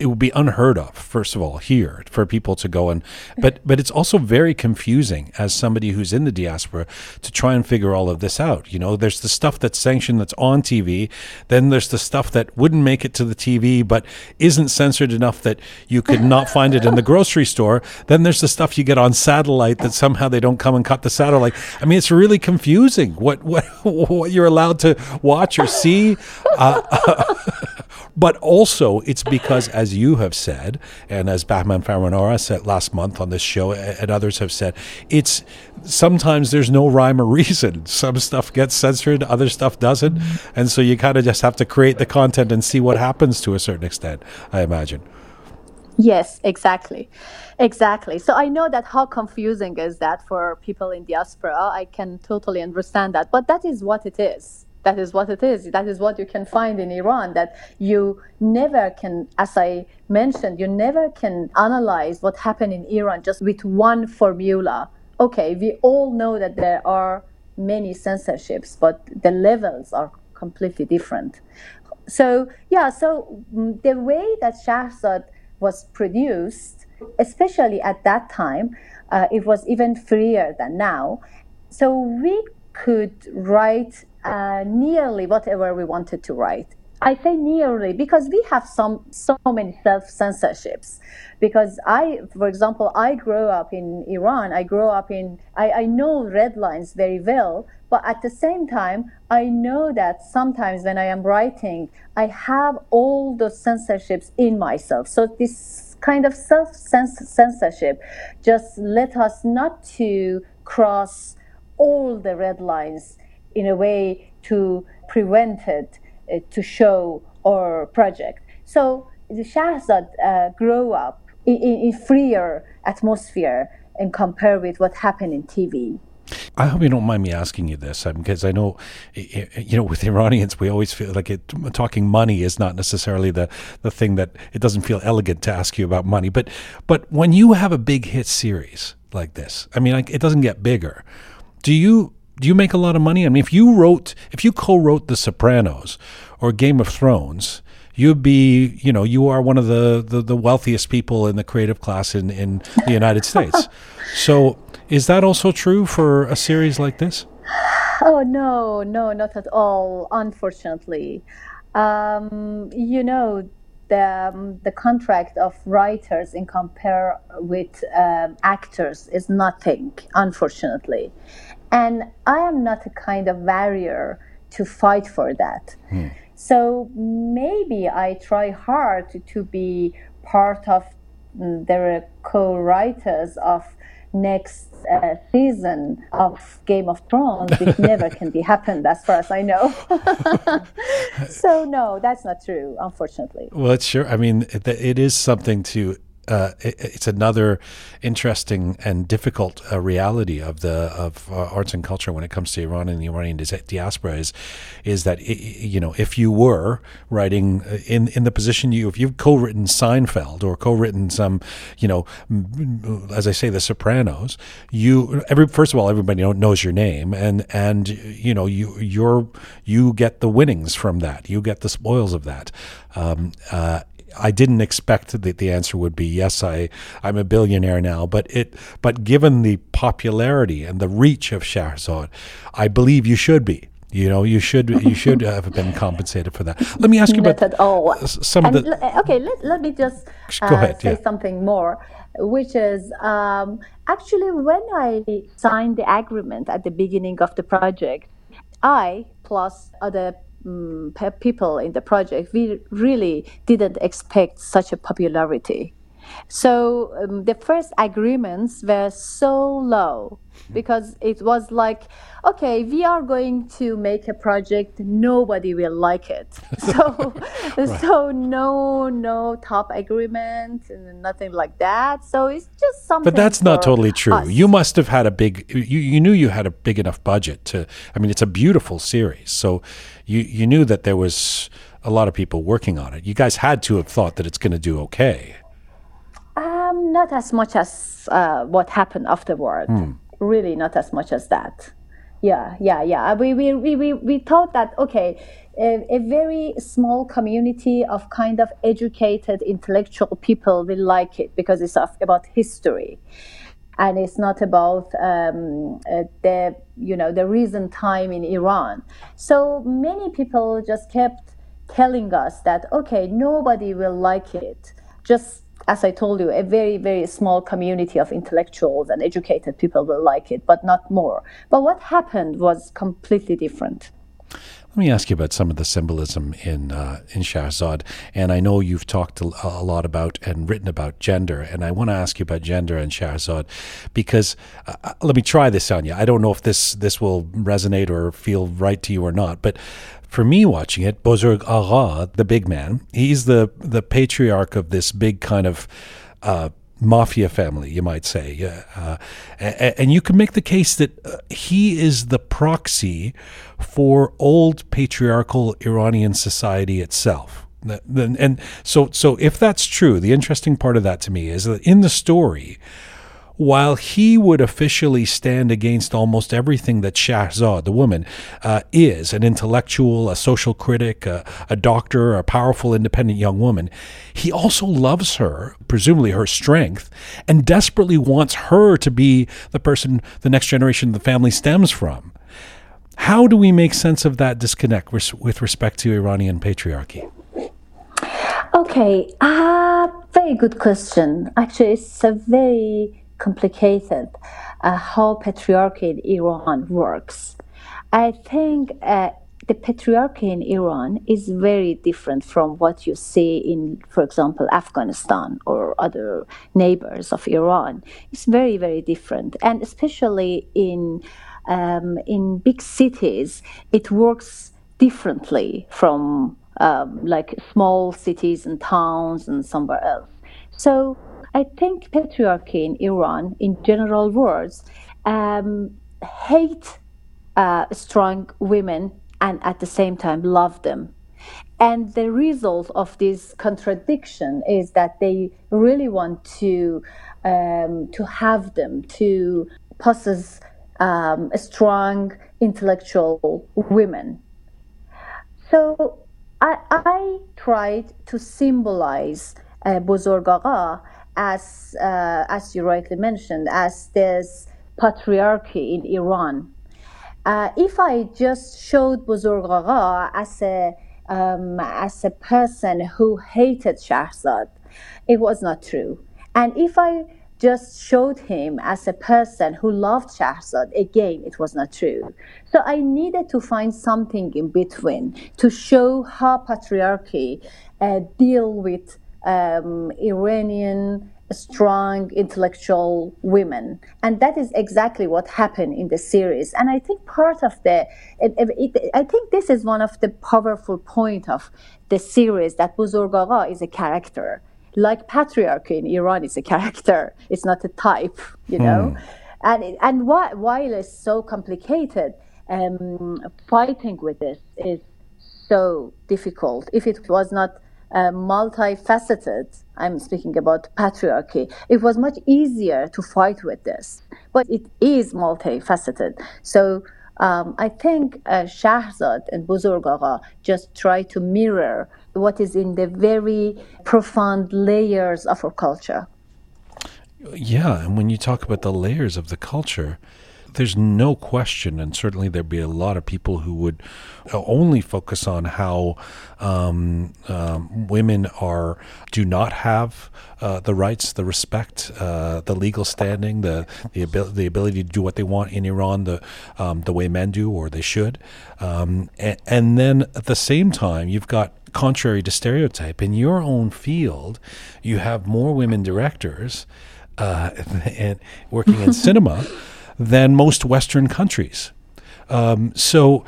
it would be unheard of, first of all, here for people to go and but it's also very confusing as somebody who's in the diaspora to try and figure all of this out. You know, there's the stuff that's sanctioned that's on TV, then there's the stuff that wouldn't make it to the TV but isn't censored enough that you could not find it in the grocery store, then there's the stuff you get on satellite that somehow they don't come and cut the satellite. I mean, it's really confusing what you're allowed to watch or see. But also, it's because, as you have said, and as Bahman Farmanara said last month on this show, and others have said, it's sometimes there's no rhyme or reason. Some stuff gets censored, other stuff doesn't, and so you kind of just have to create the content and see what happens to a certain extent, I imagine. Yes, exactly. So I know that how confusing is that for people in diaspora. I can totally understand that, but that is what it is. That is what it is. That is what you can find in Iran, that you never can, as I mentioned, you never can analyze what happened in Iran just with one formula. Okay, we all know that there are many censorships, but the levels are completely different. So, yeah, so the way that Shahzad was produced, especially at that time, it was even freer than now. So we could write nearly whatever we wanted to write. I say nearly because we have so many self-censorships. Because I, for example, I grew up in Iran. I know red lines very well, but at the same time, I know that sometimes when I am writing, I have all those censorships in myself. So this kind of self-censorship just let us not to cross all the red lines in a way to prevent it to show our project. So the Shahzad grew up in freer atmosphere and compare with what happened in TV. I hope you don't mind me asking you this, because I know, you know, with Iranians, we always feel like talking money is not necessarily the thing that it doesn't feel elegant to ask you about money. But when you have a big hit series like this, I mean, it doesn't get bigger. Do you make a lot of money? I mean, if you co-wrote The Sopranos or Game of Thrones, you'd be, you know, you are one of the wealthiest people in the creative class in the United States. So is that also true for a series like this? Oh, no, not at all, unfortunately. You know, the contract of writers in compare with actors is nothing, unfortunately. And I am not a kind of warrior to fight for that. So maybe I try hard to be part of the co-writers of next season of Game of Thrones, which never can be happened as far as I know. So no, that's not true, unfortunately. Well, it's sure. I mean, it is something to... it's another interesting and difficult reality of the arts and culture when it comes to Iran and the Iranian diaspora is that you know, if you were writing in the position if you've co-written Seinfeld or co-written some, you know, as I say, The Sopranos, first of all, everybody knows your name, and you know, you get the winnings from that, you get the spoils of that. I didn't expect that the answer would be yes. I'm a billionaire now, but given the popularity and the reach of Shahrzad, I believe you should be. You know, you should have been compensated for that. Let me ask you about some of the. Okay, let me just say something more, which is actually when I signed the agreement at the beginning of the project, I plus other people in the project, we really didn't expect such a popularity. So the first agreements were so low because it was like, okay, we are going to make a project, nobody will like it. So right. So no top agreement and nothing like that. So it's just something. But that's not totally true. Us. You must have had a big, you knew you had a big enough budget to, I mean, it's a beautiful series. So you knew that there was a lot of people working on it. You guys had to have thought that it's going to do okay. Not as much as what happened afterward. Really, not as much as that. Yeah. We thought that okay, a very small community of kind of educated intellectual people will like it because it's about history, and it's not about the recent time in Iran. So many people just kept telling us that okay, nobody will like it. Just as I told you, a very, very small community of intellectuals and educated people will like it, but not more. But what happened was completely different. Let me ask you about some of the symbolism in Shahzad. And I know you've talked a lot about and written about gender. And I want to ask you about gender and Shahzad because let me try this on you. I don't know if this will resonate or feel right to you or not, but for me watching it, Bozorg Agha, the big man, he's the patriarch of this big kind of mafia family, you might say. And you can make the case that he is the proxy for old patriarchal Iranian society itself. And so if that's true, the interesting part of that to me is that in the story, while he would officially stand against almost everything that Shahzad, the woman, is, an intellectual, a social critic, a doctor, a powerful, independent young woman, he also loves her, presumably her strength, and desperately wants her to be the person the next generation of the family stems from. How do we make sense of that disconnect with respect to Iranian patriarchy? Okay, very good question. Actually, it's a very complicated how patriarchy in Iran works. I think the patriarchy in Iran is very different from what you see in, for example, Afghanistan or other neighbors of Iran. It's very, very different, and especially in big cities, it works differently from like small cities and towns and somewhere else. So I think patriarchy in Iran, in general words, hate strong women and at the same time love them. And the result of this contradiction is that they really want to have them, to possess strong intellectual women. So I tried to symbolize Bozorg Agha as you rightly mentioned, as this patriarchy in Iran. If I just showed Bozorg Agha as a person who hated Shahzad, it was not true. And if I just showed him as a person who loved Shahzad, again, it was not true. So I needed to find something in between to show how patriarchy deal with Iranian strong intellectual women, and that is exactly what happened in the series. And I think I think this is one of the powerful point of the series, that Bozorg Agha is a character, like patriarchy in Iran is a character. It's not a type, you know. And while it's so complicated, fighting with this is so difficult. If it was not multifaceted, I'm speaking about patriarchy, it was much easier to fight with this, but it is multifaceted. So I think Shahzad and Bozorg Agha just try to mirror what is in the very profound layers of our culture. Yeah, and when you talk about the layers of the culture, there's no question, and certainly there'd be a lot of people who would only focus on how women do not have the rights, the respect, the legal standing, the ability to do what they want in Iran, the way men do, or they should. And then at the same time, you've got, contrary to stereotype, in your own field, you have more women directors and working in cinema than most Western countries. So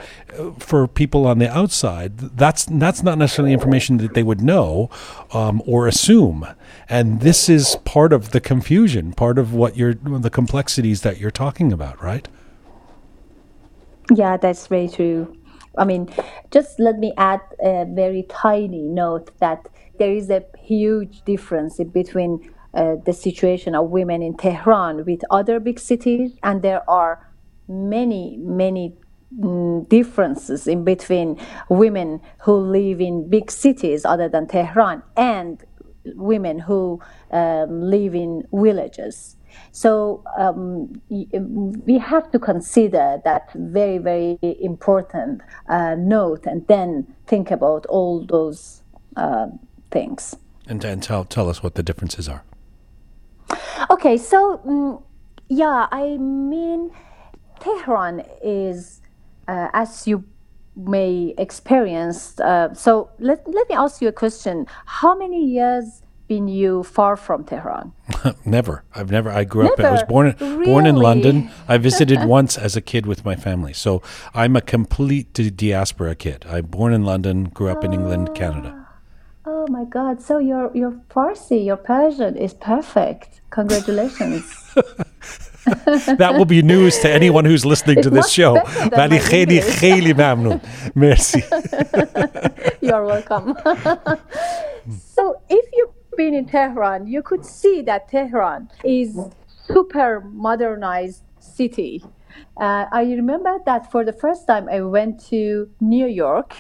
for people on the outside, that's not necessarily information that they would know or assume. And this is part of the confusion, part of the complexities that you're talking about, right? Yeah, that's very true. I mean, just let me add a very tiny note that there is a huge difference between the situation of women in Tehran with other big cities, and there are many differences in between women who live in big cities other than Tehran and women who live in villages. So we have to consider that very, very important note, and then think about all those things. And tell us what the differences are. Okay, so, I mean, Tehran is, as you may experience, so let me ask you a question. How many years been you far from Tehran? Never. I grew up, I was born in London. I visited once as a kid with my family. So I'm a complete diaspora kid. I'm born in London, grew up in England, Canada. oh my God, so your Farsi, your Persian is perfect. Congratulations. That will be news to anyone who's listening to this show. Vali kheli kheli mamnoon. Merci. You're welcome. So if you've been in Tehran, you could see that Tehran is super modernized city. I remember that for the first time I went to New York,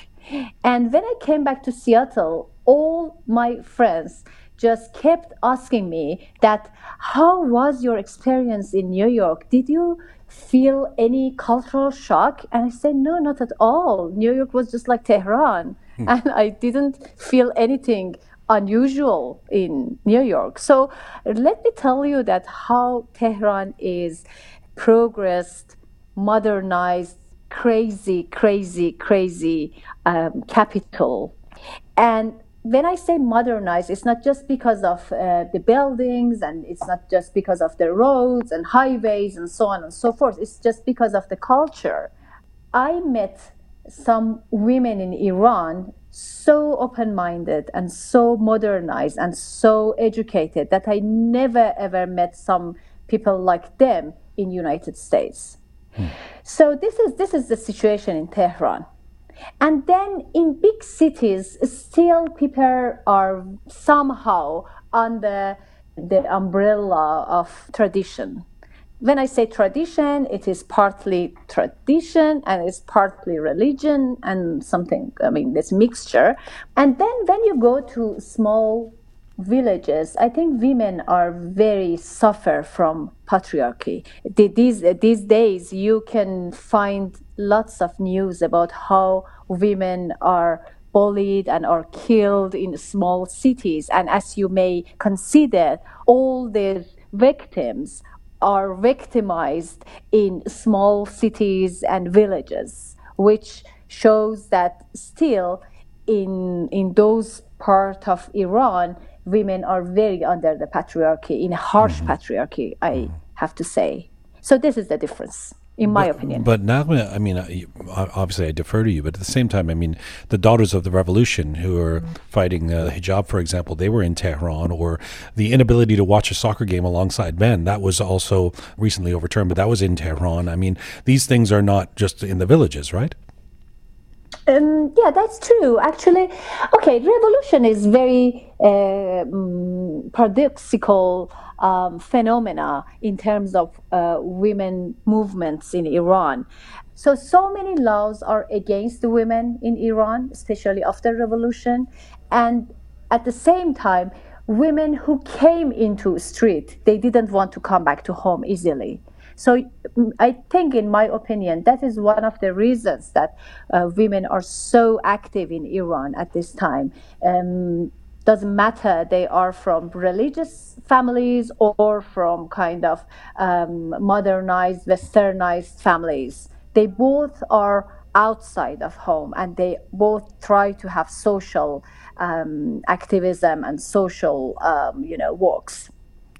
and when I came back to Seattle, all my friends just kept asking me that, how was your experience in New York? Did you feel any cultural shock? And I said, no, not at all. New York was just like Tehran. And I didn't feel anything unusual in New York. So let me tell you that how Tehran is progressed, modernized, crazy capital. And when I say modernized, it's not just because of the buildings, and it's not just because of the roads and highways and so on and so forth. It's just because of the culture. I met some women in Iran so open-minded and so modernized and so educated that I never ever met some people like them in United States. So this is the situation in Tehran. And then in big cities, still people are somehow under the umbrella of tradition. When I say tradition, it is partly tradition and it's partly religion and something, I mean, this mixture. And then when you go to small villages, I think women are very suffer from patriarchy. These days, you can find lots of news about how women are bullied and are killed in small cities. And as you may consider, all the victims are victimized in small cities and villages, which shows that still in those parts of Iran, women are very under the patriarchy, in harsh patriarchy, I have to say. So this is the difference, in my opinion. But Naghmeh, I mean, obviously I defer to you, but at the same time, I mean, the Daughters of the Revolution who are fighting hijab, for example, they were in Tehran, or the inability to watch a soccer game alongside men, that was also recently overturned, but that was in Tehran. I mean, these things are not just in the villages, right? Yeah, that's true. Actually, okay, revolution is very paradoxical phenomena in terms of women movements in Iran. So many laws are against the women in Iran, especially after revolution. And at the same time, women who came into street, they didn't want to come back to home easily. So I think, in my opinion, that is one of the reasons that women are so active in Iran at this time. Doesn't matter they are from religious families or from kind of modernized, westernized families. They both are outside of home, and they both try to have social activism and social, works.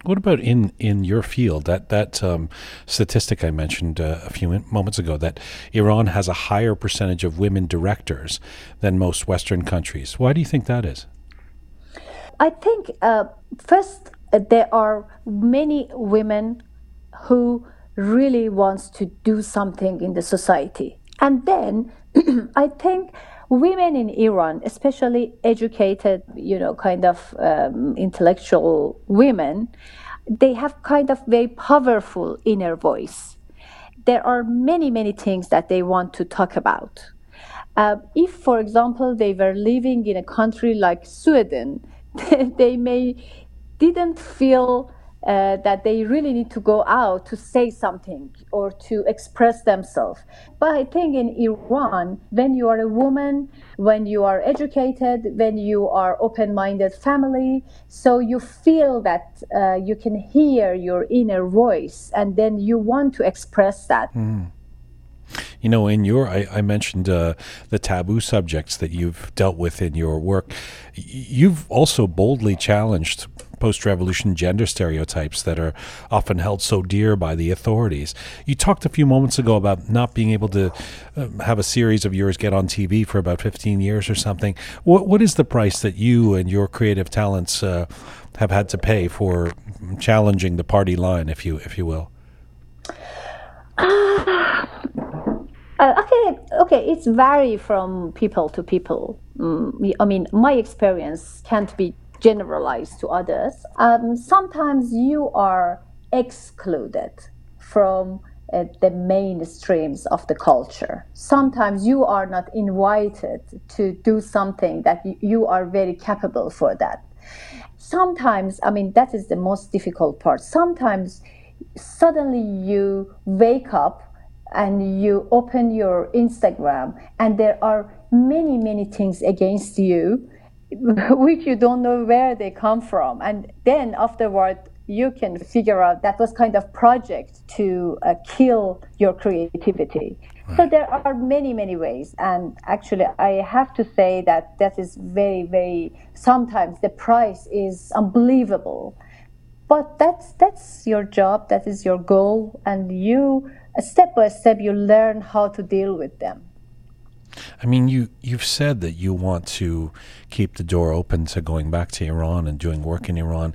What about in your field, that statistic I mentioned a few moments ago, that Iran has a higher percentage of women directors than most Western countries? Why do you think that is? I think, first, there are many women who really wants to do something in the society. And then I think women in Iran, especially educated, intellectual women, they have kind of very powerful inner voice. There are many, many things that they want to talk about. If, for example, they were living in a country like Sweden, they didn't feel that they really need to go out to say something or to express themselves. But I think in Iran, when you are a woman, when you are educated, when you are open-minded family, so you feel that you can hear your inner voice, and then you want to express that. You know, I mentioned the taboo subjects that you've dealt with in your work. You've also boldly challenged post-revolution gender stereotypes that are often held so dear by the authorities. You talked a few moments ago about not being able to have a series of yours get on TV for about 15 years or something. What is the price that you and your creative talents have had to pay for challenging the party line, if you will? Okay, it's vary from people to people. I mean, my experience can't be generalized to others. Sometimes you are excluded from the mainstreams of the culture. Sometimes you are not invited to do something that you are very capable for that. Sometimes, I mean, that is the most difficult part. Sometimes suddenly you wake up and you open your Instagram and there are many, many things against you which you don't know where they come from. And then afterward, you can figure out that was kind of project to kill your creativity. Right. So there are many, many ways. And actually, I have to say that is very, very, sometimes the price is unbelievable. But that's your job, that is your goal, and you step by step, you learn how to deal with them. I mean, you've said that you want to keep the door open to going back to Iran and doing work in Iran.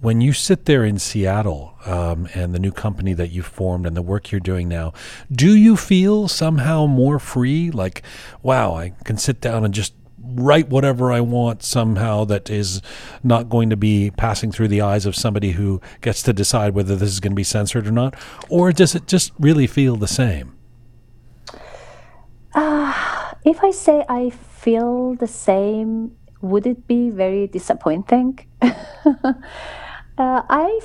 When you sit there in Seattle and the new company that you formed and the work you're doing now, do you feel somehow more free? Like, wow, I can sit down and just write whatever I want somehow that is not going to be passing through the eyes of somebody who gets to decide whether this is going to be censored or not? Or does it just really feel the same? If I say I feel the same, would it be very disappointing? I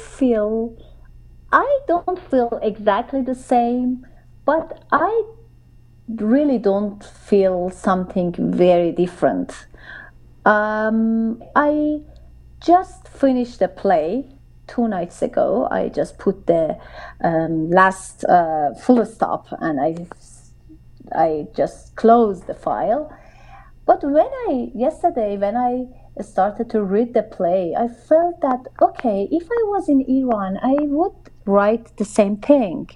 don't feel exactly the same, but I really don't feel something very different. I just finished a play 2 nights ago. I just put the last full stop and I just closed the file. But yesterday when I started to read the play, I felt that, okay, if I was in Iran, I would write the same thing.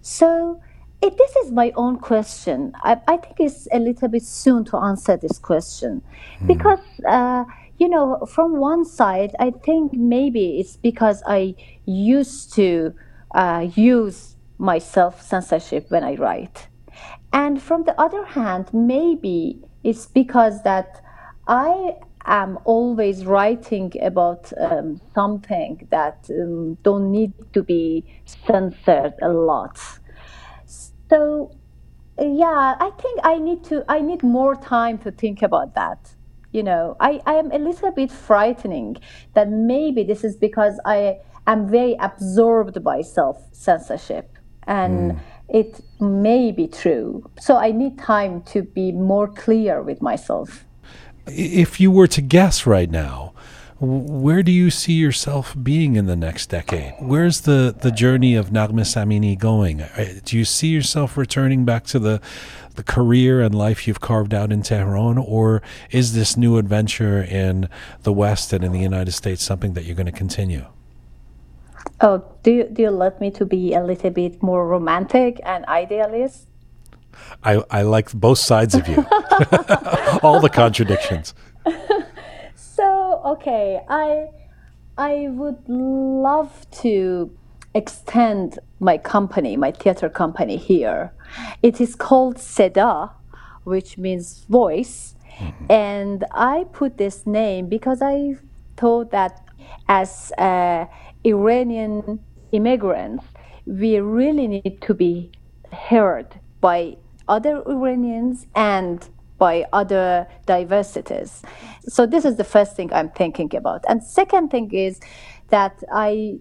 So this is my own question. I think it's a little bit soon to answer this question because, from one side, I think maybe it's because I used to use my self-censorship when I write. And from the other hand, maybe it's because that I am always writing about something that don't need to be censored a lot. So, yeah, I think I need more time to think about that. You know, I am a little bit frightening that maybe this is because I am very absorbed by self-censorship and it may be true. So I need time to be more clear with myself. If you were to guess right now, where do you see yourself being in the next decade? Where's the journey of Naghmeh Samini going? Do you see yourself returning back to the career and life you've carved out in Tehran? Or is this new adventure in the West and in the United States something that you're going to continue? Oh, do you let me to be a little bit more romantic and idealist? I like both sides of you. All the contradictions. So, okay, I would love to extend my company, my theater company here. It is called Seda, which means voice. And I put this name because I thought that as Iranian immigrants, we really need to be heard by other Iranians and by other diversities. So this is the first thing I'm thinking about. And second thing is that I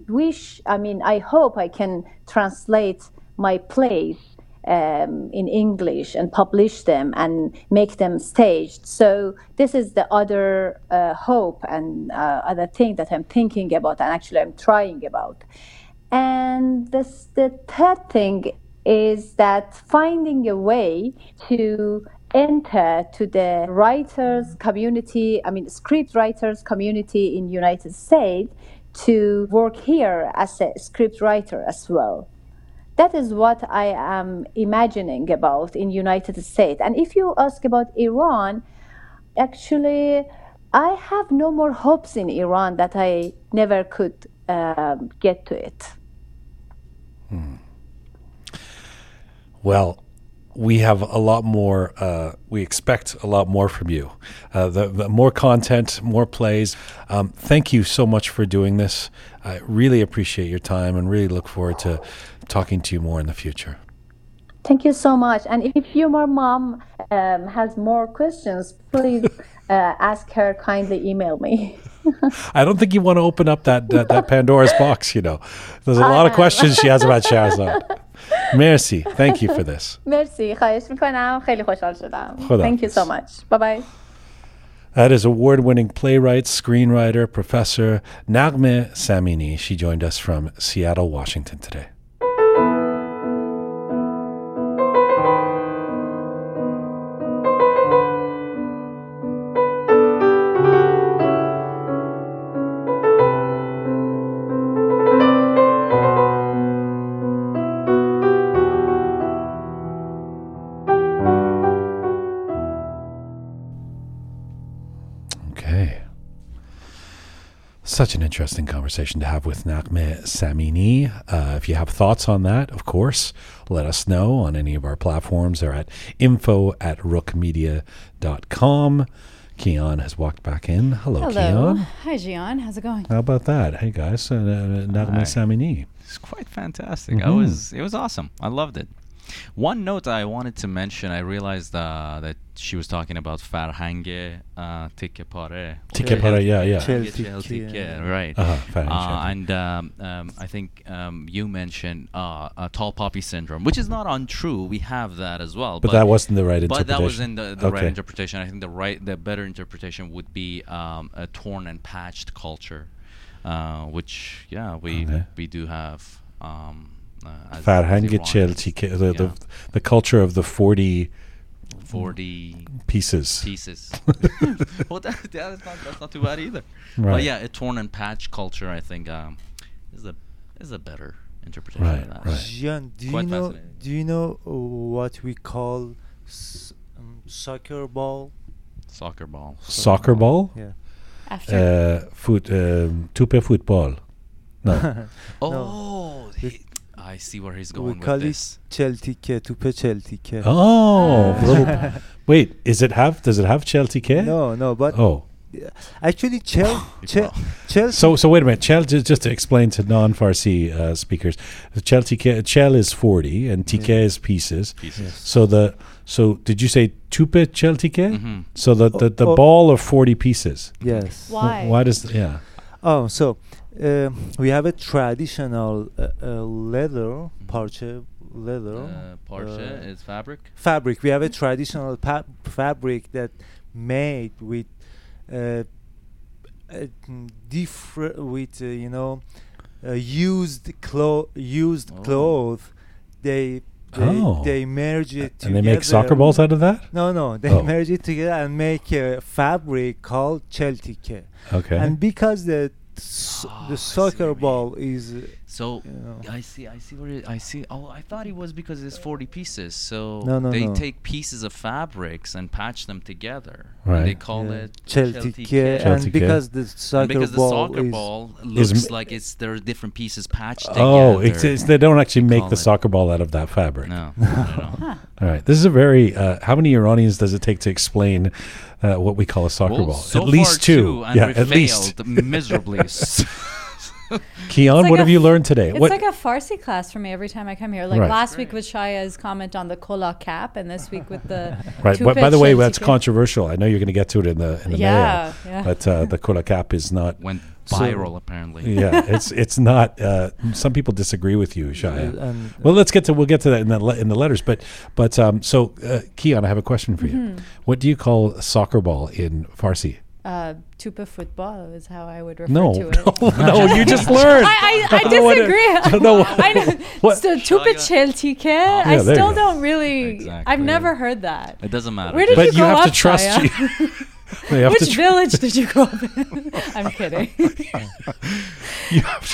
hope I can translate my plays in English and publish them and make them staged. So this is the other hope and other thing that I'm thinking about and actually I'm trying about. And the third thing is that finding a way to enter to the writers community, I mean script writers community in United States, to work here as a scriptwriter as well. That is what I am imagining about in United States. And if you ask about Iran, actually, I have no more hopes in Iran that I never could get to it. Well, we have a lot more, we expect a lot more from you. The more content, more plays. Thank you so much for doing this. I really appreciate your time and really look forward to talking to you more in the future. Thank you so much. And if your mom has more questions, please ask her, kindly email me. I don't think you want to open up that Pandora's box, you know. There's a lot of questions she has about Shahzad. Merci. Thank you for this. Merci. خواهش میکنم. خیلی خوشحال شدم. Thank you so much. Bye-bye. That is award-winning playwright, screenwriter, professor Naghmeh Samini. She joined us from Seattle, Washington today. Such an interesting conversation to have with Naghmeh Samini. If you have thoughts on that, of course, let us know on any of our platforms. They're at info@rookmedia.com. Kian has walked back in. Hello. Kian. Hi, Gian. How's it going? How about that? Hey, guys. Naghmeh Samini. It's quite fantastic. Mm-hmm. It was awesome. I loved it. One note I wanted to mention, I realized that she was talking about Farhang-e Tikkeh, yeah. Chehel Tikkeh, right. And I think you mentioned tall poppy syndrome, which is not untrue. We have that as well. But that wasn't the right interpretation. But that wasn't the right interpretation. I think the better interpretation would be a torn and patched culture, which, we do have. Farhang-e Chehel Tikkeh, the culture of the 40 pieces. Well, that's not too bad either. Right. But yeah, a torn and patch culture, I think, is a better interpretation of that. Right. Gian, do you know what we call soccer ball? Soccer ball? Yeah. After tupe football. No. Oh. I see where he's going with this. Chehel Tikkeh, tupe Chehel Tikkeh. Oh, wait, does it have Chehel Tikkeh? No, but actually Chehel. So wait a minute, Chehel, just to explain to non-Farsi speakers, Chehel Tikkeh, Chehel is 40 and Tikkeh is pieces. Yes. So did you say tupe Chehel Tikkeh? Mm-hmm. So the ball of 40 pieces. Yes. Why? Why does so. We have a traditional leather, parche leather. Parche is fabric? Fabric. We have a traditional fabric that made with different, with used cloth. They merge it together. And they make soccer balls out of that? No. They merge it together and make a fabric called Chehel Tikkeh. Okay. And because the soccer ball is I see where it, I see. Oh, I thought it was because it's 40 pieces. So they take pieces of fabrics and patch them together. Right. And they call it Chehel Tikkeh. And because the soccer ball looks like it's there are different pieces patched together. It's they don't actually make the soccer ball out of that fabric. No. All right. This is a very how many Iranians does it take to explain what we call a soccer ball? So at least two. And we failed miserably. Kian, like what have you learned today? It's like a Farsi class for me every time I come here. Like last week with Shaya's comment on the kola cap, and this week with the by the way, that's controversial. I know you're going to get to it in the mail. Yeah. But the kola cap is not went viral apparently. Yeah, it's not. Some people disagree with you, Shaya. Well, we'll get to that in the letters. But Kian, I have a question for you. What do you call soccer ball in Farsi? Tupa football is how I would refer to it. No, you just learned. I disagree. What? So tupa Chehel Tikkeh. I still don't really. Exactly. I've never heard that. It doesn't matter. Where did you grow up, Shaya? Which village did you grow up in? I'm kidding.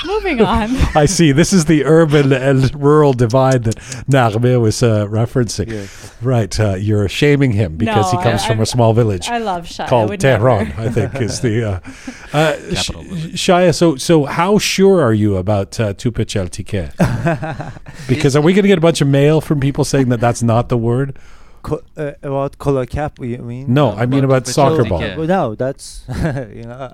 Moving on. I see. This is the urban and rural divide that Naghmeh was referencing. Yes. Right. You're shaming him because he comes from a small village. I love Shaya. Called Tehran, I think, is the capital. Shaya, so how sure are you about Tupe Chel Tikkeh? Because are we going to get a bunch of mail from people saying that that's not the word? About color cap, you mean? No, I mean about soccer ball. Well, no, that's you know,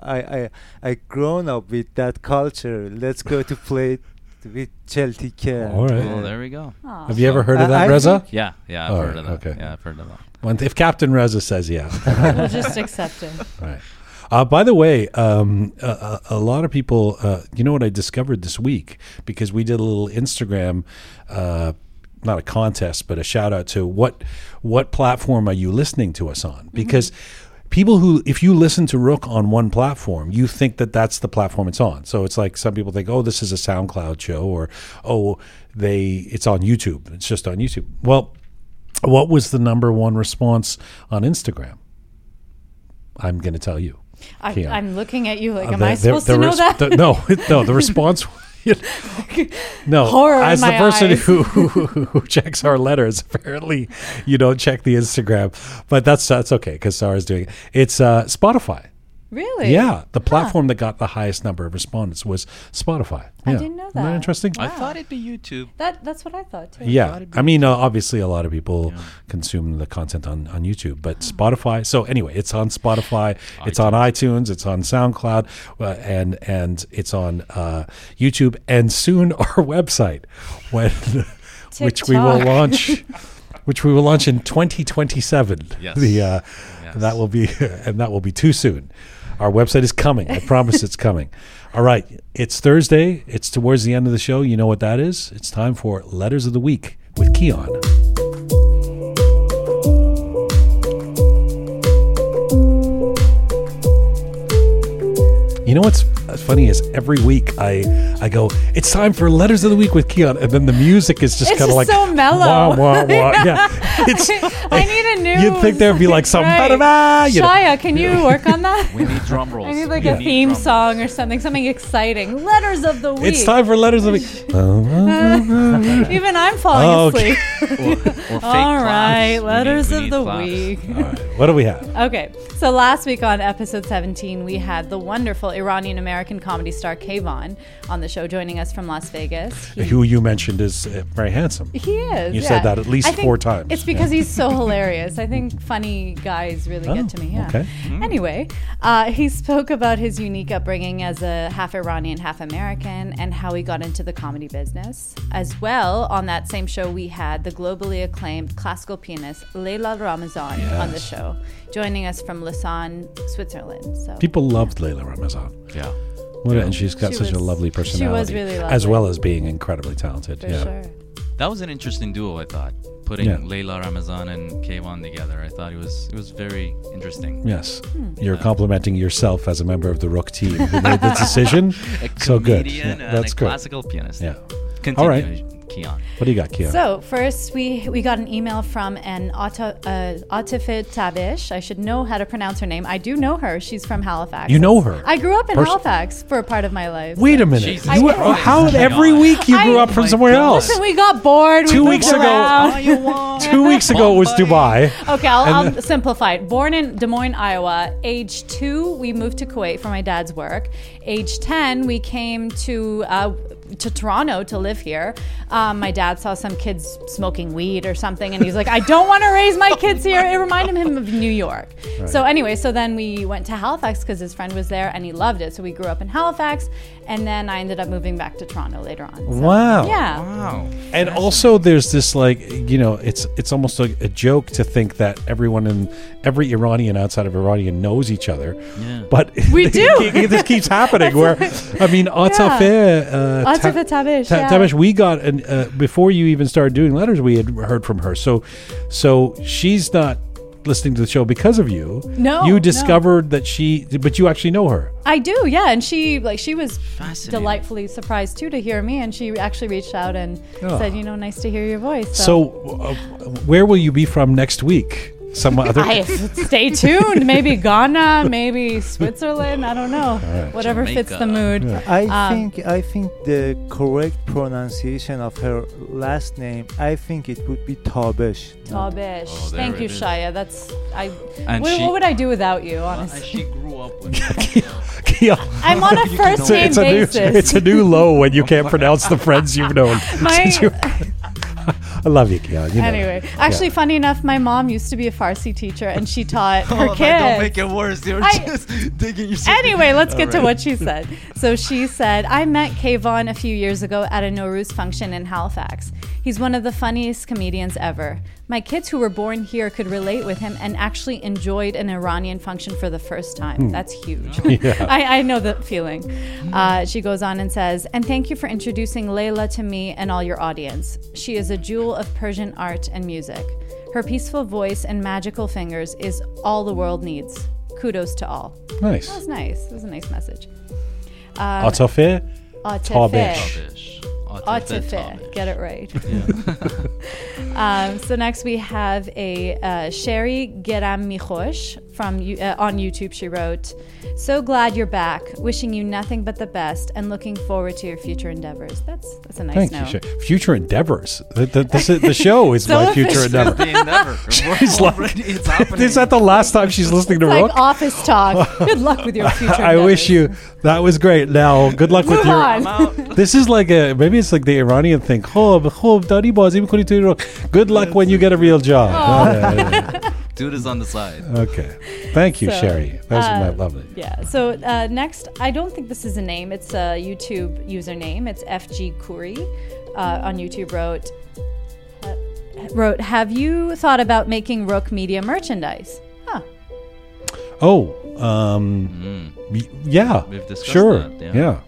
I grown up with that culture. Let's go to play with Chel Tikkeh. All right. Well, there we go. Aww. Have you ever heard of that, Reza? Yeah, I've heard of that. Okay. Yeah, I've heard of that. Well, if Captain Reza says we'll just accept it. All right. By the way, a lot of people, you know what I discovered this week? Because we did a little Instagram not a contest, but a shout out to what platform are you listening to us on? Because people who, if you listen to Rook on one platform, you think that that's the platform it's on. So it's like some people think, oh, this is a SoundCloud show, or it's on YouTube. It's just on YouTube. Well, what was the number one response on Instagram? I'm going to tell you. I'm looking at you like, am I supposed to know that? No, the response no, horror as the person who checks our letters, apparently you don't check the Instagram, but that's okay because Sarah's doing it. It's Spotify. Really? Yeah, the platform that got the highest number of respondents was Spotify. Yeah. I didn't know that. Isn't that interesting? Wow. I thought it'd be YouTube. That's what I thought too. Yeah, I mean, obviously a lot of people consume the content on YouTube, but Spotify. So anyway, it's on Spotify, it's on iTunes, it's on SoundCloud, and it's on YouTube, and soon our website, which we will launch. Which we will launch in 2027. Yes. That will be too soon. Our website is coming. I promise it's coming. All right. It's Thursday. It's towards the end of the show. You know what that is. It's time for Letters of the Week with Keon. You know what's funny is every week I go, it's time for Letters of the Week with Keon, and then the music is just kind of like so mellow. Wah, wah, wah. Yeah. It's, I need a new. You'd think there'd be like something. Right. Shaya, can you work on that? We need drum rolls. I need like a theme song or something exciting. Letters of the Week. It's time for Letters of the Week. Even I'm falling asleep. Or all right, Letters of the Week. All right, what do we have? Okay, so last week on episode 17, we had the wonderful Iranian-American comedy star Kayvon on the show, joining us from Las Vegas. Who you mentioned is very handsome. He is. You said that at least 4 times. It's because he's so hilarious. I think funny guys really get to me. Yeah. Okay. Anyway, he spoke about his unique upbringing as a half Iranian, half American, and how he got into the comedy business. As well, on that same show, we had the globally acclaimed classical pianist Leila Ramazan on the show, joining us from Lausanne, Switzerland. So people loved Leila Ramazan. Yeah. And she's got such a lovely personality. She was really lovely. As well as being incredibly talented. For sure. That was an interesting duo, I thought. Putting Leila Ramazan and Kayvon together, I thought it was very interesting. Yes. You're complimenting yourself as a member of the Rook team who made the decision. So good. Yeah, that's good. Classical pianist. Yeah. Continue. All right. Keon. What do you got, Keon? So first, we got an email from an Atifid Tabish. I should know how to pronounce her name. I do know her. She's from Halifax. You know her? I grew up in Halifax for a part of my life. Wait a minute. How every week you grew up from somewhere else? Listen, we got bored. 2 weeks ago. 2 weeks ago it was Dubai. Okay, I'll simplify it. Born in Des Moines, Iowa. Age 2, we moved to Kuwait for my dad's work. Age 10, we came to Toronto to live here. My dad saw some kids smoking weed or something, and he's like, I don't want to raise my kids here. It reminded him of New York. Right. So anyway, so then we went to Halifax because his friend was there, and he loved it. So we grew up in Halifax, and then I ended up moving back to Toronto later on. So, wow. Yeah. Wow. And also there's this it's almost like a joke to think that every Iranian outside of Iranian knows each other. Yeah. But we do. It just keeps happening where, I mean, Atifid Tabish, we got before you even started doing letters, we had heard from her. So she's not listening to the show because of you. No, you discovered that but you actually know her. I do, yeah, and she was delightfully surprised too to hear me, and she actually reached out and said, nice to hear your voice. So where will you be from next week? Some other stay tuned. Maybe Ghana, maybe Switzerland. I don't know. Right. Whatever Jamaica. Fits the mood. Yeah. I think the correct pronunciation of her last name, I think it would be Tabesh. Tabesh. Oh, thank you, Shaya. That's what would I do without you, honestly? She grew up with I'm on a first name basis. It's a new low when you can't pronounce the friends you've known. I love you, Kayvon. Actually, funny enough, my mom used to be a Farsi teacher, and she taught her kids. Don't make it worse. They were just digging yourself. Anyway, let's get to what she said. So she said, I met Kayvon a few years ago at a Nowruz function in Halifax. He's one of the funniest comedians ever. My kids who were born here could relate with him and actually enjoyed an Iranian function for the first time. That's huge. Yeah. I know the feeling. She goes on and says, and thank you for introducing Leila to me and all your audience. She is a jewel of Persian art and music. Her peaceful voice and magical fingers is all the world needs. Kudos to all. Nice. That was nice. It was a nice message. Atafe? Tabesh. Atafe. Get it right. Yeah. So next we have a Sherry Geram Michosh from on YouTube. She wrote, so glad you're back. Wishing you nothing but the best and looking forward to your future endeavors. That's a nice note. Thank you, future endeavors. The show is my future endeavor. She's like, is that the last time she's listening to Rook? Like office talk. Good luck with your future endeavors. I wish you. That was great. Now, good luck with your. This is like maybe it's like the Iranian thing. Good luck when you get a real job. Oh. Dude is on the side. Okay. Thank you, Sherry. That was lovely. Yeah. So next, I don't think this is a name. It's a YouTube username. It's FG Khoury on YouTube wrote, have you thought about making Rook Media merchandise? Huh. Oh. Yeah. We've discussed that.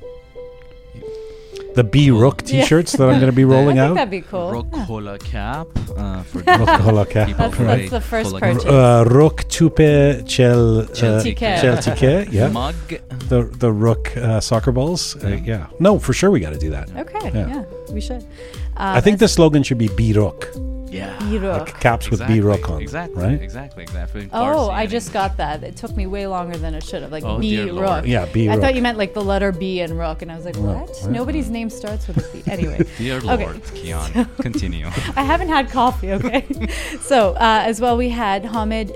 The B Rook t-shirts that I'm going to be rolling out. I think that'd be cool. Rook Hola Cap. Rook Hola Cap. That's the first purchase. Rook Tupe Chel Tikkeh. Yeah. Mug. The Rook soccer balls. Yeah. No, for sure we got to do that. Okay. Yeah. We should. I think the slogan should be B Rook. Yeah. B-Rook. Like caps with B-Rook on. Exactly. Right? Exactly. Oh, I just got that. It took me way longer than it should have. Like B-Rook. Yeah, B-Rook. I thought you meant like the letter B and Rook. And I was like, what? Nobody's name starts with a B. Anyway. Dear Lord, Kian. Continue. I haven't had coffee, okay? So, as well, we had Hamid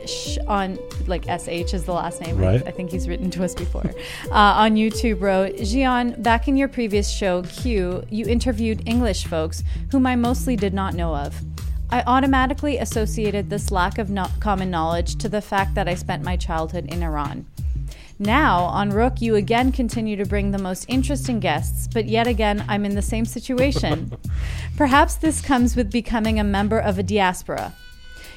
on, like SH is the last name. Right. I think he's written to us before. On YouTube wrote, Gian, back in your previous show, Q, you interviewed English folks whom I mostly did not know of. I automatically associated this lack of common knowledge to the fact that I spent my childhood in Iran. Now, on Rook, you again continue to bring the most interesting guests, but yet again, I'm in the same situation. Perhaps this comes with becoming a member of a diaspora.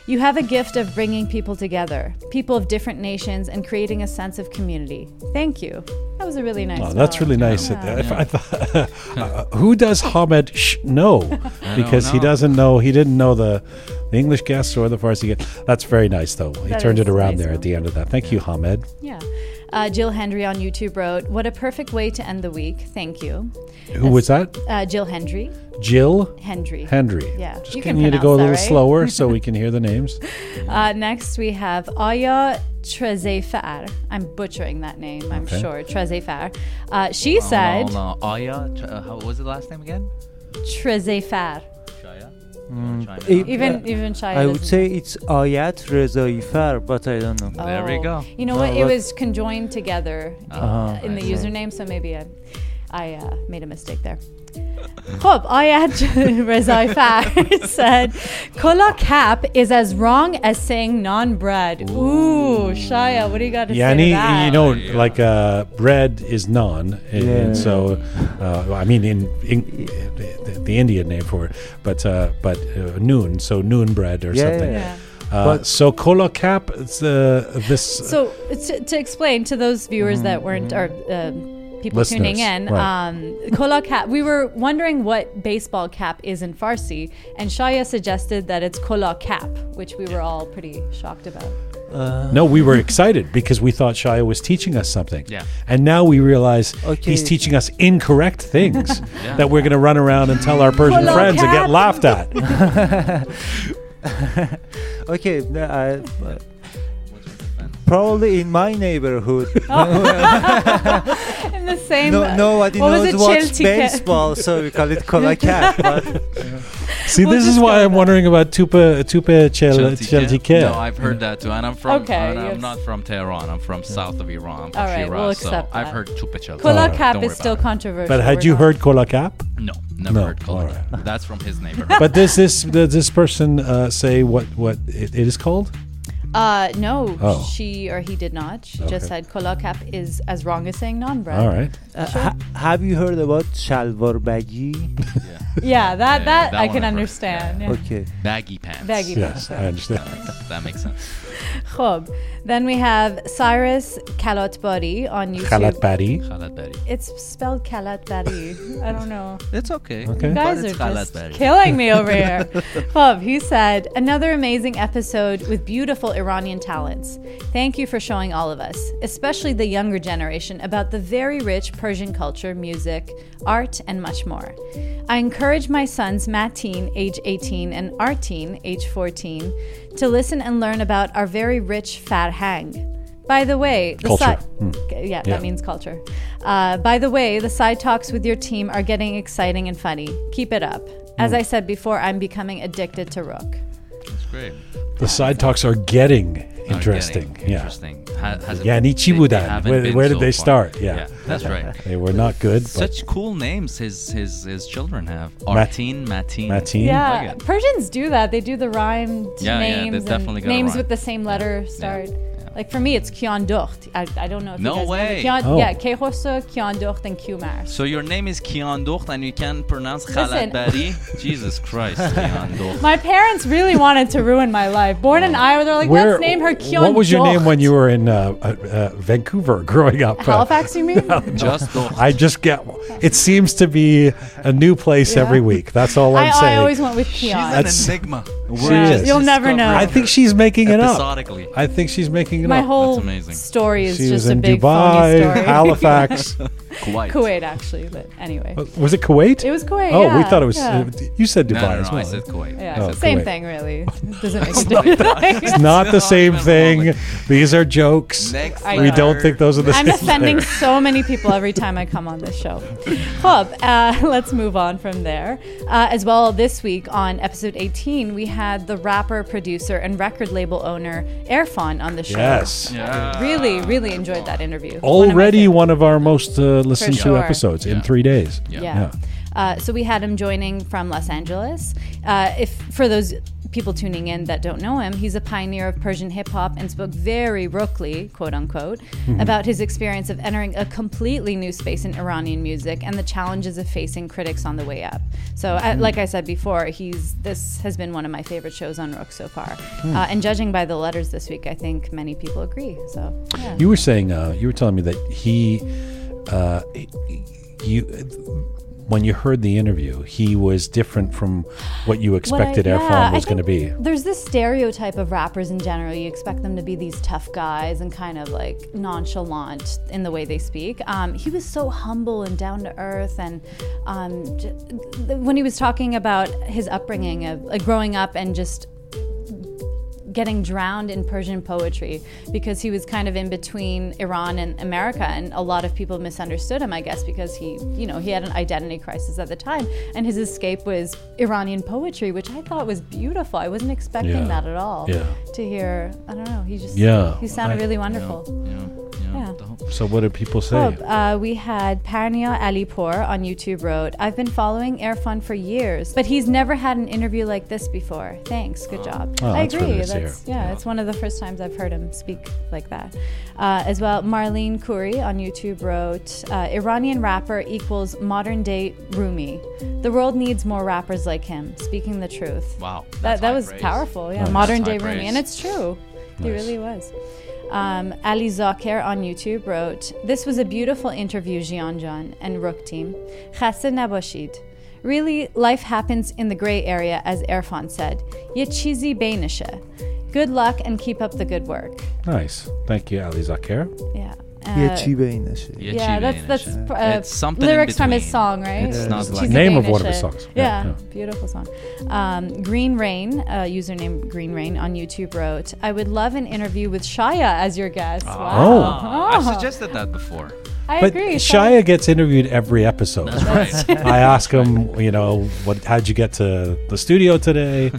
You have a gift of bringing people together, people of different nations, and creating a sense of community. Thank you. That was a really nice. Oh, that's really nice. Yeah. If I thought, who does Hamid know? Because he doesn't know. He didn't know the English guests or the Farsi guests. That's very nice, though. He turned it around at the end of that. Thank you, Hamid. Yeah. Jill Hendry on YouTube wrote, what a perfect way to end the week. Thank you. Who was that? Jill Hendry. Jill? Hendry. Yeah. Just need to go a little slower so we can hear the names. Next we have Aya Trezefar. I'm butchering that name, I'm sure. Trezefar. She said... No. Aya, what was the last name again? Trezefar. Even Shia. I would say it's Ayat Rezaifar, but I don't know. Oh. There we go. You know what? It was conjoined together in the username, so maybe I made a mistake there. Hope Ayat Rezaifar said, "Kola cap is as wrong as saying non-bread." Ooh, Shia, what do you got to say to that? You know, like bread is non, and so I mean in the Indian name for it, but noon, so noon bread or something. Yeah. So Kola cap, it's this. So to explain to those viewers that weren't people listeners, tuning in, Kola cap. We were wondering what baseball cap is in Farsi, and Shaya suggested that it's Kola cap, which we were all pretty shocked about. No, we were excited because we thought Shaya was teaching us something. Yeah. And now we realize he's teaching us incorrect things that we're going to run around and tell our Persian friends and get laughed at. Okay. Probably in my neighborhood. In the same. Nobody knows what's baseball, so we call it Kolakat. See, this is why I'm wondering about Tupa Chel Tikkeh. No, I've heard that too, and I'm from. Okay, and I'm not from Tehran. I'm from south of Iran. All right, we'll accept that. I've heard Tupa Chel Tikkeh. Kolakat is still controversial. But had you heard Kolakat? No, never heard Kolakat. That's from his neighborhood. But does this person say what it is called? No, she or he did not. She just said kolakap is as wrong as saying non-bread. All right. Sure. Have you heard about shalwar baggy? Yeah. that I can understand. Yeah. Okay. Baggy pants. Yes, I understand. That makes sense. Khob. Then we have Cyrus Kalatbari on YouTube. Kalatbari. It's spelled Kalatbari. I don't know. It's okay. You guys are just killing me over here. Khob, he said, another amazing episode with beautiful Iranian talents. Thank you for showing all of us, especially the younger generation, about the very rich Persian culture, music, art, and much more. I encourage my sons, Mateen, age 18, and Arteen, age 14, to listen and learn about our very rich farhang. By the way, that means culture. By the way, the side talks with your team are getting exciting and funny. Keep it up. As I said before, I'm becoming addicted to Rook. That's great. The side talks are getting interesting. Where did they start? That's right. They were not good. Such cool names his children have. Artin, Mateen. Yeah, like Persians do that. They do the rhymed names. Names with the same letter start. Yeah. Like for me, it's Kiandocht. I don't know if you guys know. Yeah, Kehoso, Kiandocht, and Kumar. So your name is Kiandocht and you can pronounce Khalatbari? Jesus Christ, Kiandocht. My parents really wanted to ruin my life. Born in Iowa, they're like, let's name her Kiandocht. What was your name when you were in Vancouver growing up? Halifax, you mean? Just Docht. I just get one. It seems to be a new place every week. That's all I'm saying. I always went with Kian. That's an enigma. You'll never know. I think she's making it up. I think she's making it up. My whole story is just a big phony story. Halifax. Kuwait, actually. But anyway. Was it Kuwait? It was Kuwait. Oh, we thought it was. You said Dubai as well. I said Kuwait. Yeah, same thing, really. It doesn't make sense. It's not the same thing. These are jokes. We don't think those are the same thing. I'm offending so many people every time I come on this show. Let's move on from there. As well, this week on episode 18, we had the rapper, producer, and record label owner Erfan on the show. Yes. Yeah. Really, really enjoyed that interview. Already one of our most listened to episodes in 3 days. Yeah. So we had him joining from Los Angeles. If for those people tuning in that don't know him, he's a pioneer of Persian hip-hop and spoke very rookly, quote-unquote, about his experience of entering a completely new space in Iranian music and the challenges of facing critics on the way up. So, like I said before, this has been one of my favorite shows on Rook so far. And judging by the letters this week, I think many people agree. So, yeah. You were saying, you were telling me that when you heard the interview, he was different from what you expected Erfan was going to be. There's this stereotype of rappers in general. You expect them to be these tough guys and kind of like nonchalant in the way they speak. He was so humble and down to earth. And when he was talking about his upbringing of growing up and just getting drowned in Persian poetry because he was kind of in between Iran and America, and a lot of people misunderstood him, I guess, because he had an identity crisis at the time, and his escape was Iranian poetry, which I thought was beautiful. I wasn't expecting that at all to hear. I don't know. He just he sounded really wonderful. So what did people say? We had Parnia Alipour on YouTube wrote, I've been following Erfan for years, but he's never had an interview like this before. Thanks. Good job. I agree. It's one of the first times I've heard him speak like that. As well, Marlene Khoury on YouTube wrote, Iranian rapper equals modern day Rumi. The world needs more rappers like him, speaking the truth. Wow. That was powerful. Yeah, nice. Modern day Rumi. And it's true. Nice. He really was. Ali Zakir on YouTube wrote, This was a beautiful interview, Jianjan and Rook team. Khaste nabashid. Really, life happens in the gray area, as Erfan said. Ye cheesy bainisha. Good luck and keep up the good work. Nice. Thank you, Ali Zakir. Yeah. Yeah, that's lyrics from his song, right? It's not like name of one of his songs. Yeah, beautiful song. Green Rain, username Green Rain on YouTube wrote, "I would love an interview with Shaya as your guest." Wow. I've suggested that before. I agree. Shaya gets interviewed every episode. That's right. I ask him, how'd you get to the studio today?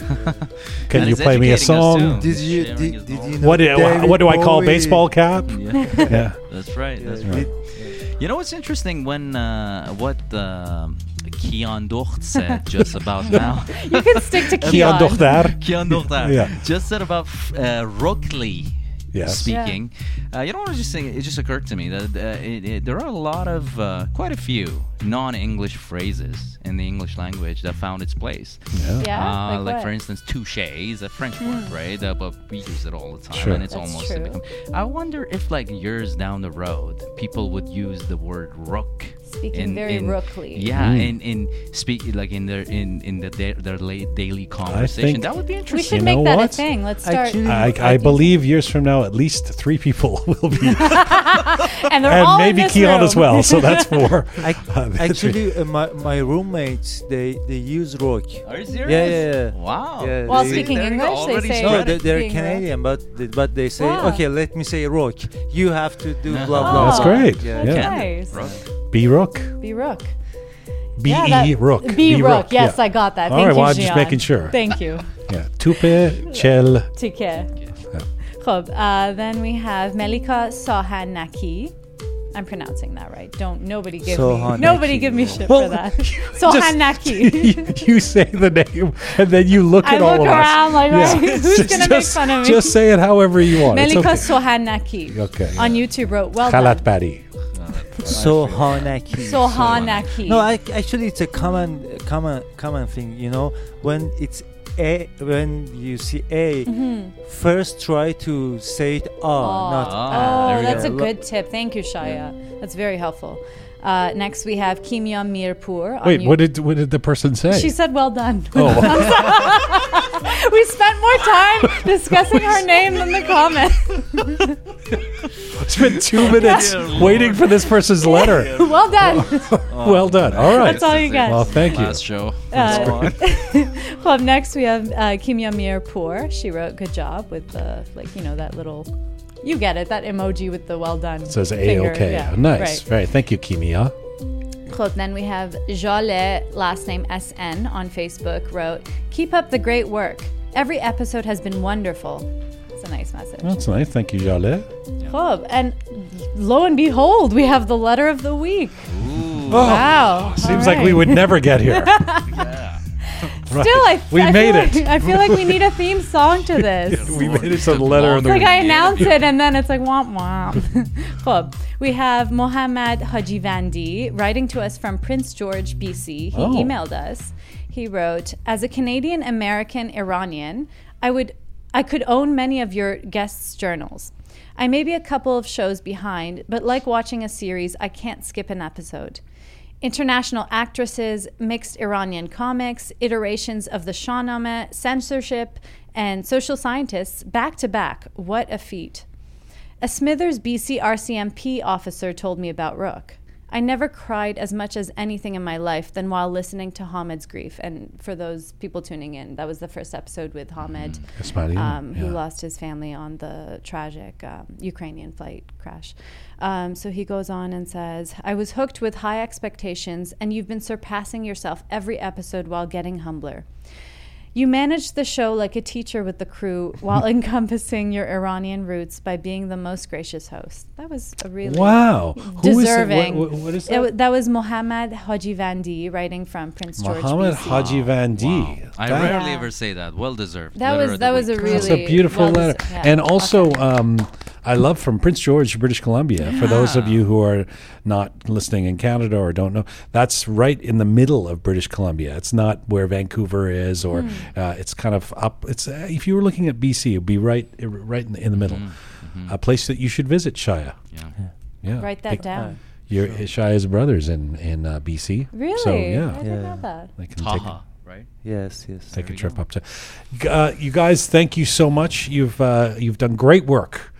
Can you play me a song? What do I call baseball cap? Yeah. Yeah. That's right. That's right. You know what's interesting? When Kian Docht said just about now. You can stick to Kian Dochtar. Kian Dochtar. Yeah. Just said about Rokli. Yes. Speaking, yeah. You know what I was just saying? It just occurred to me that there are a lot of, quite a few non-English phrases in the English language that found its place. Yeah. Like for instance, touche is a French word, right? But we use it all the time, and it's I wonder if, like, years down the road, people would use the word rook. Speaking very rookly. Yeah, in their daily conversation. That would be interesting. We should make that a thing. Let's start. I believe years from now, at least 3 people will be. And they're all in this room. And maybe Keon as well, so that's 4. My roommates, they use rock. Are you serious? Yeah. Wow. Yeah, well, speaking English, they say... No, they're Canadian, but they say, okay, let me say rock. You have to do blah, blah, blah. That's great. That's nice. B-Rook. B-E-Rook. B-Rook. Yes, I got that. Thank you, Gian. All right, well, I'm just making sure. Thank you. Yeah. Tupe Chel Tikkeh. Then we have Melika Sohanaki. I'm pronouncing that right. Nobody give me shit for that. Sohanaki. You say the name and then you look at all of us. I look around like, who's going to make fun of me? Just say it however you want. Melika Sohanaki. Okay. On YouTube wrote, well done. Khalat Bari. Sohanaki. No, actually, it's a common thing. When it's a, when you see a, first try to say it not a. Oh, that's a good tip. Thank you, Shaya. Yeah. That's very helpful. Next, we have Kimya Mirpur. Wait, what did the person say? She said, well done. Oh. We spent more time discussing her name than the comments. Spent 2 minutes waiting for this person's letter. Well done. Well done. All right. That's all you guys. Well, thank you. Last show. Well, next, we have Kimya Mirpur. She wrote, good job with the, that little... You get it, that emoji with the well done. It says A-OK. Yeah, nice. Right. Right. Thank you, Kimia. Then we have Jale, last name SN, on Facebook wrote, keep up the great work. Every episode has been wonderful. It's a nice message. That's nice. Thank you, Jale. Yeah. And lo and behold, we have the letter of the week. Ooh. Wow. Seems like we would never get here. Yeah. Still, I feel like we need a theme song to this. We made it to the letter of the week. Like I announce it and then it's like womp womp. We have Mohammad Hajivandi writing to us from Prince George, BC. He emailed us. He wrote, as a Canadian American Iranian, I could own many of your guests' journals. I may be a couple of shows behind, but like watching a series, I can't skip an episode. International actresses, mixed Iranian comics, iterations of the Shahnameh, censorship, and social scientists back to back. What a feat. A Smithers BC RCMP officer told me about Rook. I never cried as much as anything in my life than while listening to Hamid's grief. And for those people tuning in, that was the first episode with Hamid, who lost his family on the tragic Ukrainian flight crash. So he goes on and says, I was hooked with high expectations, and you've been surpassing yourself every episode while getting humbler. You managed the show like a teacher with the crew while encompassing your Iranian roots by being the most gracious host. That was a really deserving. Who is that? What is that? That was Mohammad Hajivandi writing from Prince George. Mohammad Hajivandi. Wow. I rarely ever say that. Well deserved. That's a beautiful letter. Yeah. And also, I love from Prince George, British Columbia. Yeah. For those of you who are not listening in Canada or don't know, that's right in the middle of British Columbia. It's not where Vancouver is, or it's kind of up. It's if you were looking at BC, it'd be right in the middle. Mm-hmm. A place that you should visit, Shaya. Yeah. Write that down. Your Shaya's brother's in BC. Really? So, I didn't know that. They can Taha. Right? Yes. Take a trip up to. You guys, thank you so much. You've done great work.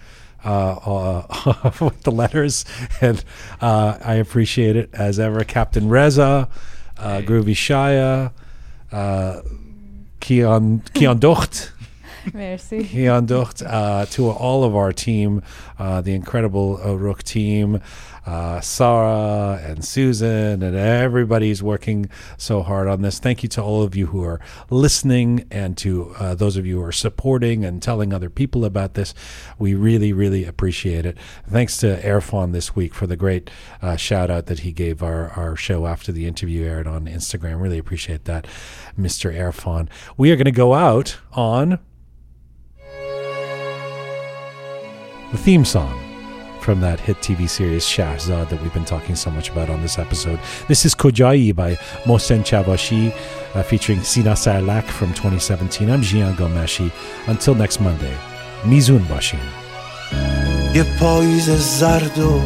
with the letters, and I appreciate it as ever. Captain Reza, hey. Groovy Shaya, Kian Docht. Merci. Kian Docht, to all of our team, the incredible Rook team, Sarah and Susan and everybody's working so hard on this. Thank you to all of you who are listening, and to those of you who are supporting and telling other people about this. We really, really appreciate it. Thanks to Erfan this week for the great shout out that he gave our show after the interview aired on Instagram. Really appreciate that, Mr. Erfan. We are going to go out on the theme song from that hit TV series Shahzad that we've been talking so much about on this episode. This is Kojai by Mohsen Chabashi, featuring Sina Salak from 2017. I'm Jian Gomashi. Until next Monday, Mizun Bashin. یه پاییز زرد و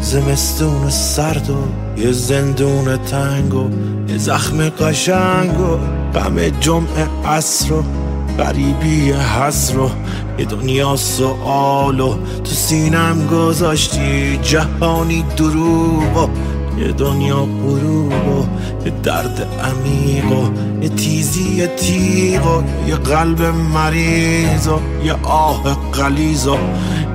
زمستون سرد و یه زندون تنگ و یه زخم قشنگ و غم جمعه عصر و غریبی حسر و یه دنیا سؤال و تو سینم گذاشتی جهانی دروب و یه دنیا غروب و یه درد عمیق و یه تیزی یه تیغ و یه قلب مریض و یه آه غلیظ و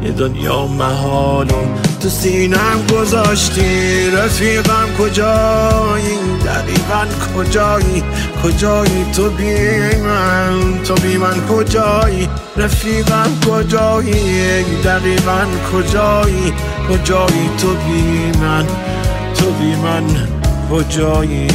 یه دنیا محال و تو سینم گذاشتی. رفیقم کجایی؟ دقیقا کجایی؟ کجایی تو بی من؟ تو بی من کجایی؟ رفیقم کجایی؟ دقیقا کجایی؟ کجایی تو بی من؟ تو بی من کجایی؟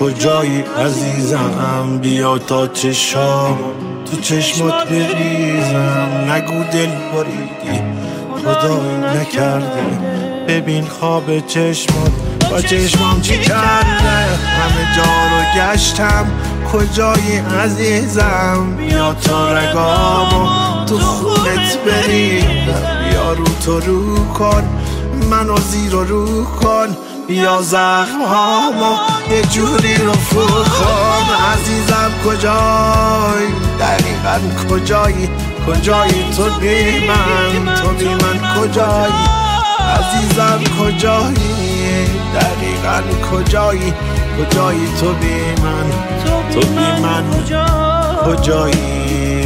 کجایی عزیزم؟ بیا تا چشام تو چشمت بریزم. نگو دل بریدی خدایی نکرده، ببین خواب چشمت با چشمام چی کرده. همه جا رو گشتم کجایی عزیزم؟ بیا تا رگامو تو خونت بریزم. بیا رو تو رو کن منو زیر و رو کن، بیا زخمهامو یه جوری رفو کن. عزیزم کجایی؟ دقیقا کجایی؟ کجایی تو بی من؟ تو بی من کجایی؟ عزیزم کجایی؟ دقیقا کجایی؟ کجایی تو بی من؟ تو بی من کجایی؟